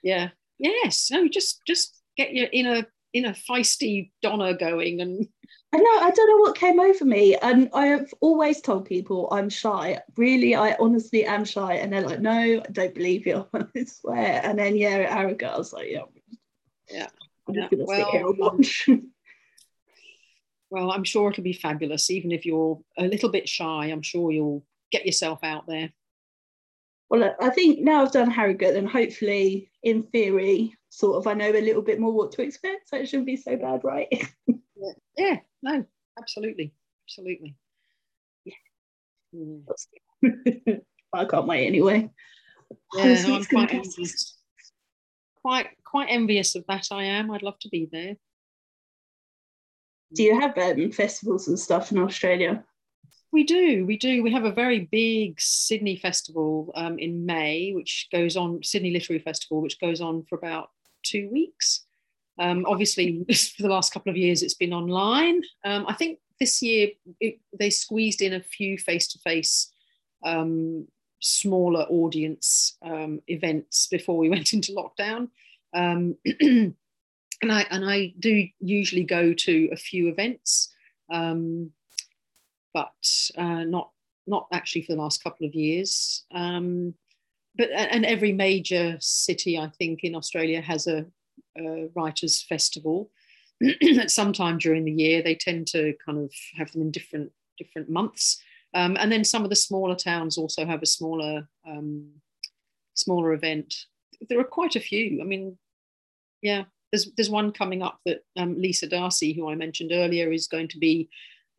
Yeah. Yes. No. Just just get your inner inner feisty Donna going and. I know, I don't know what came over me, and I have always told people I'm shy. Really, I honestly am shy, and they're like, no, I don't believe you, I swear. And then, yeah, at Arrogant, I was like, yeah, yeah. I'm just yeah. going to well, stick here a bunch. Well, I'm sure it'll be fabulous, even if you're a little bit shy. I'm sure you'll get yourself out there. Well, I think now I've done Harrogate, and hopefully, in theory, sort of, I know a little bit more what to expect, so it shouldn't be so bad, right? Yeah. yeah, no, absolutely, absolutely. Yeah. Mm. I can't wait anyway. Yeah, no, I'm quite envious. Quite, quite envious of that. I am. I'd love to be there. Do you have um, festivals and stuff in Australia? We do, we do. We have a very big Sydney festival um, in May, which goes on, Sydney Literary Festival, which goes on for about two weeks. Um, obviously, for the last couple of years, it's been online. Um, I think this year it, they squeezed in a few face-to-face, um, smaller audience um, events before we went into lockdown. Um, and I and I do usually go to a few events, um, but uh, not not actually for the last couple of years. Um, but and every major city, I think, in Australia has a Uh, writers' festival at some time during the year. They tend to kind of have them in different different months, um, and then some of the smaller towns also have a smaller um, smaller event. There are quite a few. I mean, yeah, there's there's one coming up that um, Lisa Darcy, who I mentioned earlier, is going to be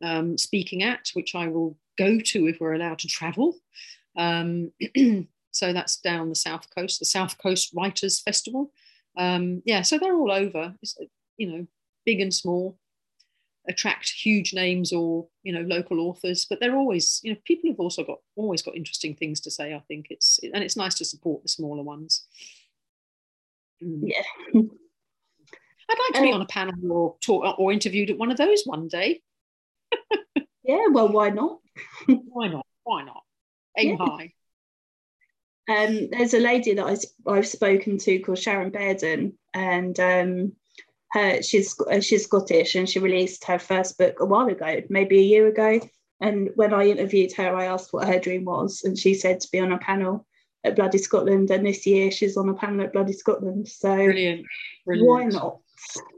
um, speaking at, which I will go to if we're allowed to travel. Um, so that's down the South Coast, the South Coast Writers' Festival. Um, yeah, so they're all over, you know, big and small. attract huge names or, you know, local authors, but they're always, you know, people have also got always got interesting things to say. I think it's, and it's nice to support the smaller ones. Mm. Yeah. I'd like to be on a panel or talk or interviewed at one of those one day. Yeah, well, why not? Why not? Why not? Aim yeah. high. Um, there's a lady that I, I've spoken to called Sharon Bairden, and um, her, she's she's Scottish, and she released her first book a while ago, maybe a year ago. And when I interviewed her, I asked what her dream was, and she said to be on a panel at Bloody Scotland. And this year, she's on a panel at Bloody Scotland. So brilliant, brilliant. Why not?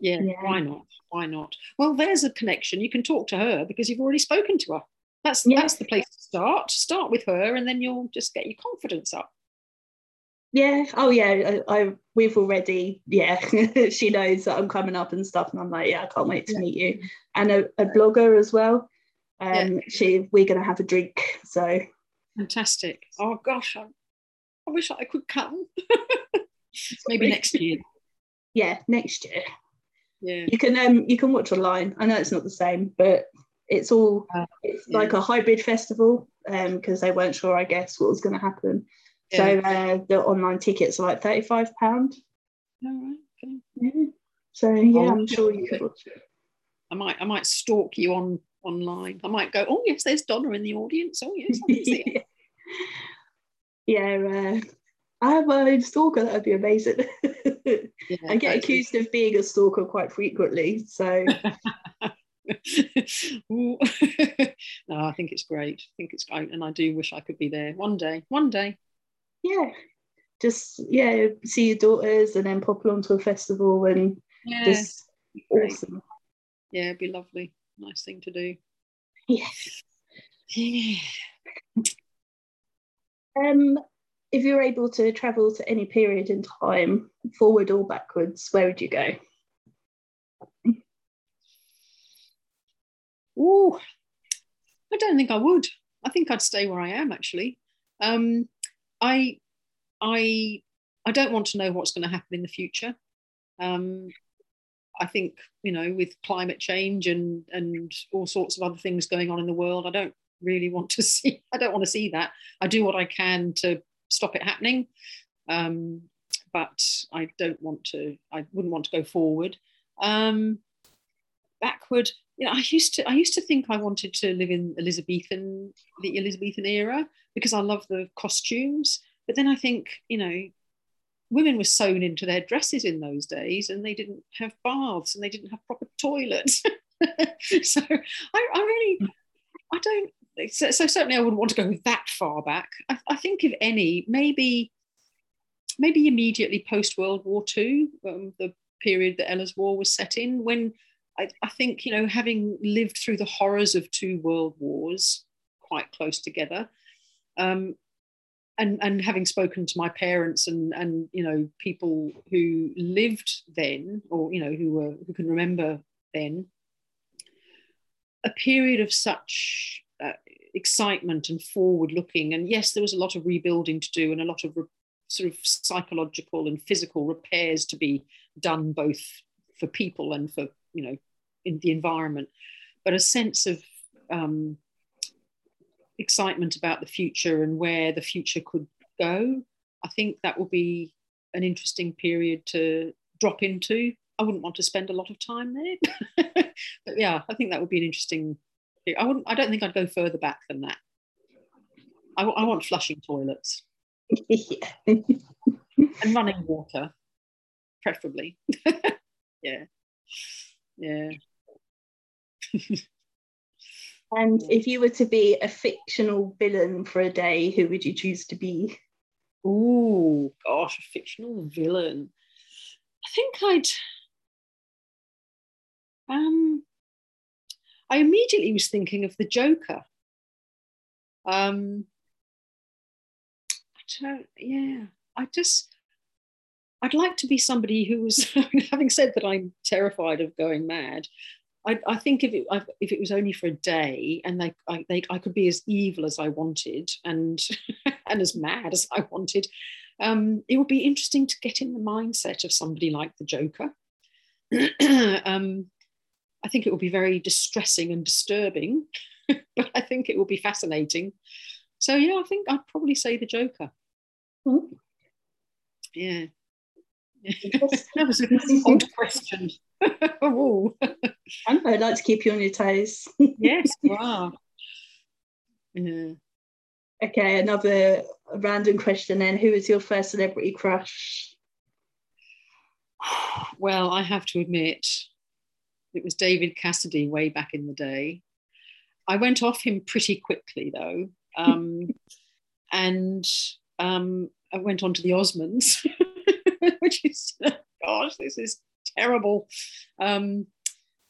Yeah, yeah, why not? Why not? Well, there's a connection. You can talk to her because you've already spoken to her. That's yeah. that's the place to start. Start with her, and then you'll just get your confidence up. Yeah. Oh, yeah. I, I we've already. Yeah, she knows that I'm coming up and stuff, and I'm like, yeah, I can't wait to yeah. meet you. And a, a blogger as well. Um, yeah. She, we're gonna have a drink. So fantastic. Oh gosh, I, I wish I could come. Maybe next year. Yeah, next year. Yeah. You can um you can watch online. I know it's not the same, but it's all it's yeah. like a hybrid festival, um, because they weren't sure, I guess, what was going to happen. Yeah. So uh, the online tickets are like thirty-five pounds. All right. Okay. Yeah. So yeah, oh, I'm sure you could watch it. I might I might stalk you on online. I might go, oh yes, there's Donna in the audience. Oh yes, I can see it. Yeah. Uh, I have my own stalker, that would be amazing. Yeah, I get accused be. of being a stalker quite frequently, so. No, I think it's great. I think it's great, and I do wish I could be there one day, one day. Yeah, just, yeah, see your daughters and then pop along to a festival and yeah, just awesome. Yeah, it'd be lovely. Nice thing to do. Yeah. Yeah. Um. If you're able to travel to any period in time, forward or backwards, where would you go? Oh, I don't think I would. I think I'd stay where I am, actually. Um, I, I, I don't want to know what's going to happen in the future. Um, I think, you know, with climate change and and all sorts of other things going on in the world, I don't really want to see. I don't want to see that. I do what I can to stop it happening, um but I don't want to I wouldn't want to go forward. Um backward, you know, I used to I used to think I wanted to live in Elizabethan the Elizabethan era because I love the costumes, but then I think, you know, women were sewn into their dresses in those days, and they didn't have baths and they didn't have proper toilets. So I, I really I don't So, so certainly I wouldn't want to go that far back. I, I think if any, maybe maybe immediately post-World War Two, um, the period that Ella's War was set in, when I, I think, you know, having lived through the horrors of two world wars quite close together, um, and, and having spoken to my parents and, and, you know, people who lived then, or, you know, who were who can remember then, a period of such... Uh, excitement and forward-looking, and yes, there was a lot of rebuilding to do and a lot of re- sort of psychological and physical repairs to be done, both for people and for, you know, in the environment, but a sense of um, excitement about the future and where the future could go. I think that will be an interesting period to drop into. I wouldn't want to spend a lot of time there. But yeah, I think that would be an interesting I wouldn't. I don't think I'd go further back than that. I, I want flushing toilets and running water, preferably. Yeah, yeah. And if you were to be a fictional villain for a day, who would you choose to be? Oh gosh, a fictional villain. I think I'd. Um. I immediately was thinking of the Joker. Um, I don't, yeah, I just, I'd like to be somebody who was, having said that I'm terrified of going mad, I, I think if it, I, if it was only for a day and they, I, they, I could be as evil as I wanted and, and as mad as I wanted, um, it would be interesting to get in the mindset of somebody like the Joker. um, I think it will be very distressing and disturbing, but I think it will be fascinating. So yeah, I think I'd probably say The Joker. Mm-hmm. Yeah. That was a odd question. Oh. I'd like to keep you on your toes. Yes, wow. Yeah. Okay, another random question then. Who is your first celebrity crush? Well, I have to admit, it was David Cassidy way back in the day. I went off him pretty quickly though. Um, and um, I went on to the Osmonds, which is, gosh, this is terrible. Um,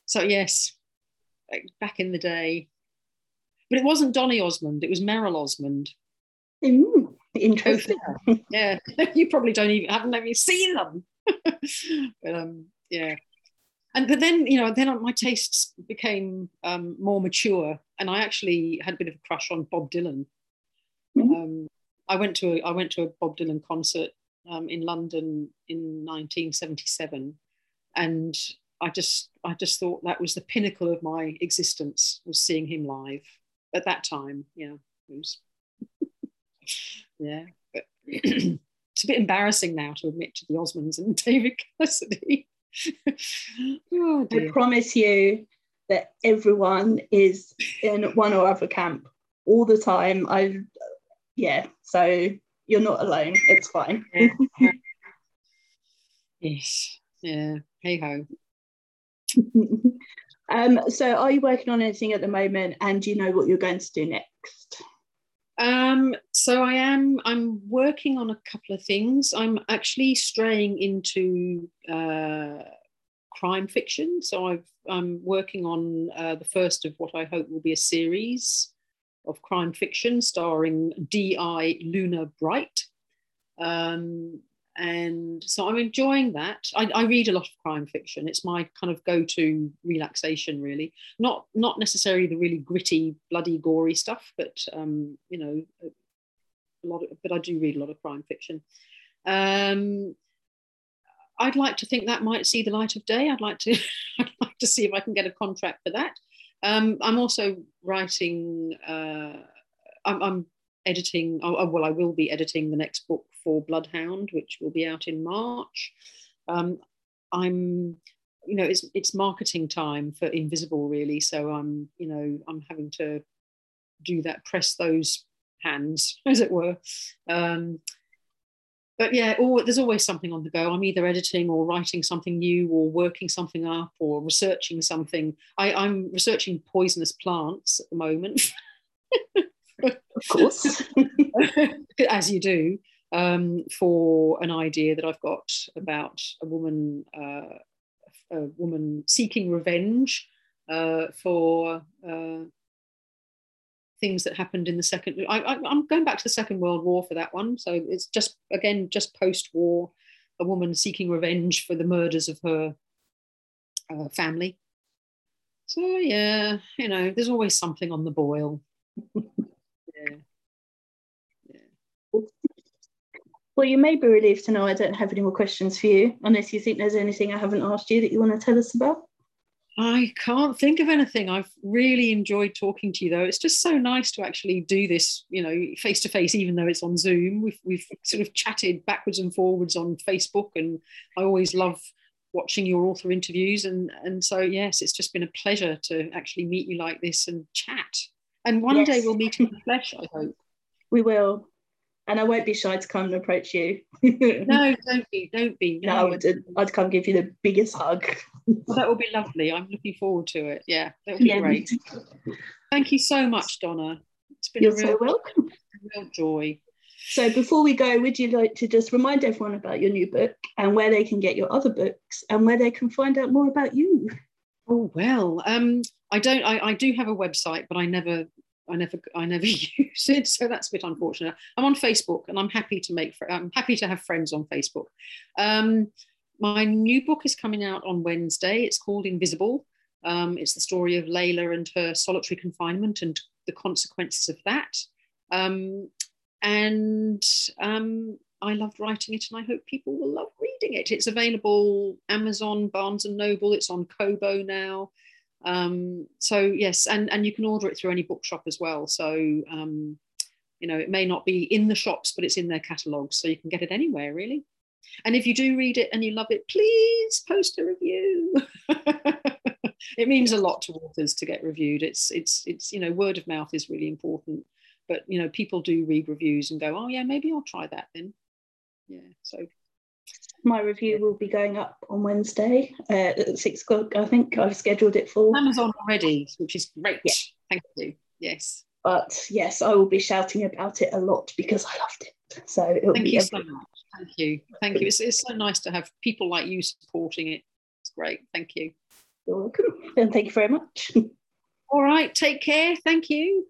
so yes, back in the day. But it wasn't Donny Osmond, it was Merrill Osmond. Ooh, interesting. Yeah, you probably don't even, haven't even seen them. But um, yeah. And but then, you know, then my tastes became um, more mature, and I actually had a bit of a crush on Bob Dylan. Mm-hmm. Um, I went to a, I went to a Bob Dylan concert um, in London in nineteen seventy-seven, and I just I just thought that was the pinnacle of my existence, was seeing him live at that time. Yeah, it was, yeah. But it's a bit embarrassing now to admit to the Osmonds and David Cassidy. Oh, I promise you that everyone is in one or other camp all the time. I, yeah, so you're not alone. It's fine. Yeah. Yes. Yeah. Hey ho. Um, so are you working on anything at the moment, and do you know what you're going to do next? Um, so I am, I'm working on a couple of things. I'm actually straying into uh, crime fiction. So I've, I'm working on uh, the first of what I hope will be a series of crime fiction starring D I Luna Bright. Um, and so I'm enjoying that. I, I read a lot of crime fiction. It's my kind of go-to relaxation, really. Not not necessarily the really gritty, bloody, gory stuff, but um, you know, a lot. Of, but I do read a lot of crime fiction. Um, I'd like to think that might see the light of day. I'd like to. I'd like to see if I can get a contract for that. Um, I'm also writing. Uh, I'm. I'm editing, oh, well, I will be editing the next book for Bloodhound, which will be out in March. Um, I'm, you know, it's it's marketing time for Invisible, really. So I'm, you know, I'm having to do that, press those hands, as it were. Um, but yeah, all, there's always something on the go. I'm either editing or writing something new or working something up or researching something. I, I'm researching poisonous plants at the moment. Of course, as you do, um, for an idea that I've got about a woman, uh, a woman seeking revenge uh, for uh, things that happened in the second. I, I, I'm going back to the Second World War for that one, so it's just again just post-war, a woman seeking revenge for the murders of her uh, family. So yeah, you know, there's always something on the boil. Yeah. Yeah. Well, you may be relieved to know I don't have any more questions for you, unless you think there's anything I haven't asked you that you want to tell us about. I can't think of anything. I've really enjoyed talking to you, though. It's just so nice to actually do this, you know, face to face, even though it's on Zoom. We've we've sort of chatted backwards and forwards on Facebook, and I always love watching your author interviews, and and so yes, it's just been a pleasure to actually meet you like this and chat. And one yes. day we'll meet in the flesh, I hope. We will. And I won't be shy to come and approach you. No, don't be, don't be. No, no I wouldn't. I'd come give you the biggest hug. Well, that will be lovely. I'm looking forward to it. Yeah, that would be yeah. great. Thank you so much, Donna. It's been You're a real, so welcome. A real joy. So before we go, would you like to just remind everyone about your new book and where they can get your other books and where they can find out more about you? Oh, well, um, I don't, I, I do have a website, but I never, I never, I never use it. So that's a bit unfortunate. I'm on Facebook, and I'm happy to make, fr- I'm happy to have friends on Facebook. Um, my new book is coming out on Wednesday. It's called Invisible. Um, it's the story of Layla and her solitary confinement and the consequences of that. Um, and um, I loved writing it, and I hope people will love reading it. It's available Amazon, Barnes and Noble. It's on Kobo now. Um, so yes, and, and you can order it through any bookshop as well. So, um, you know, it may not be in the shops, but it's in their catalogues, so you can get it anywhere, really. And if you do read it and you love it, please post a review. It means a lot to authors to get reviewed. It's, it's, it's, you know, word of mouth is really important. But, you know, people do read reviews and go, oh, yeah, maybe I'll try that then. Yeah, so. My review will be going up on Wednesday uh, at six o'clock, I think. I've scheduled it for Amazon already, which is great. Yeah. Thank you. Yes. But, yes, I will be shouting about it a lot because I loved it. So it'll Thank be you everything. so much. Thank you. Thank you. It's, it's so nice to have people like you supporting it. It's great. Thank you. You're welcome. And thank you very much. All right. Take care. Thank you.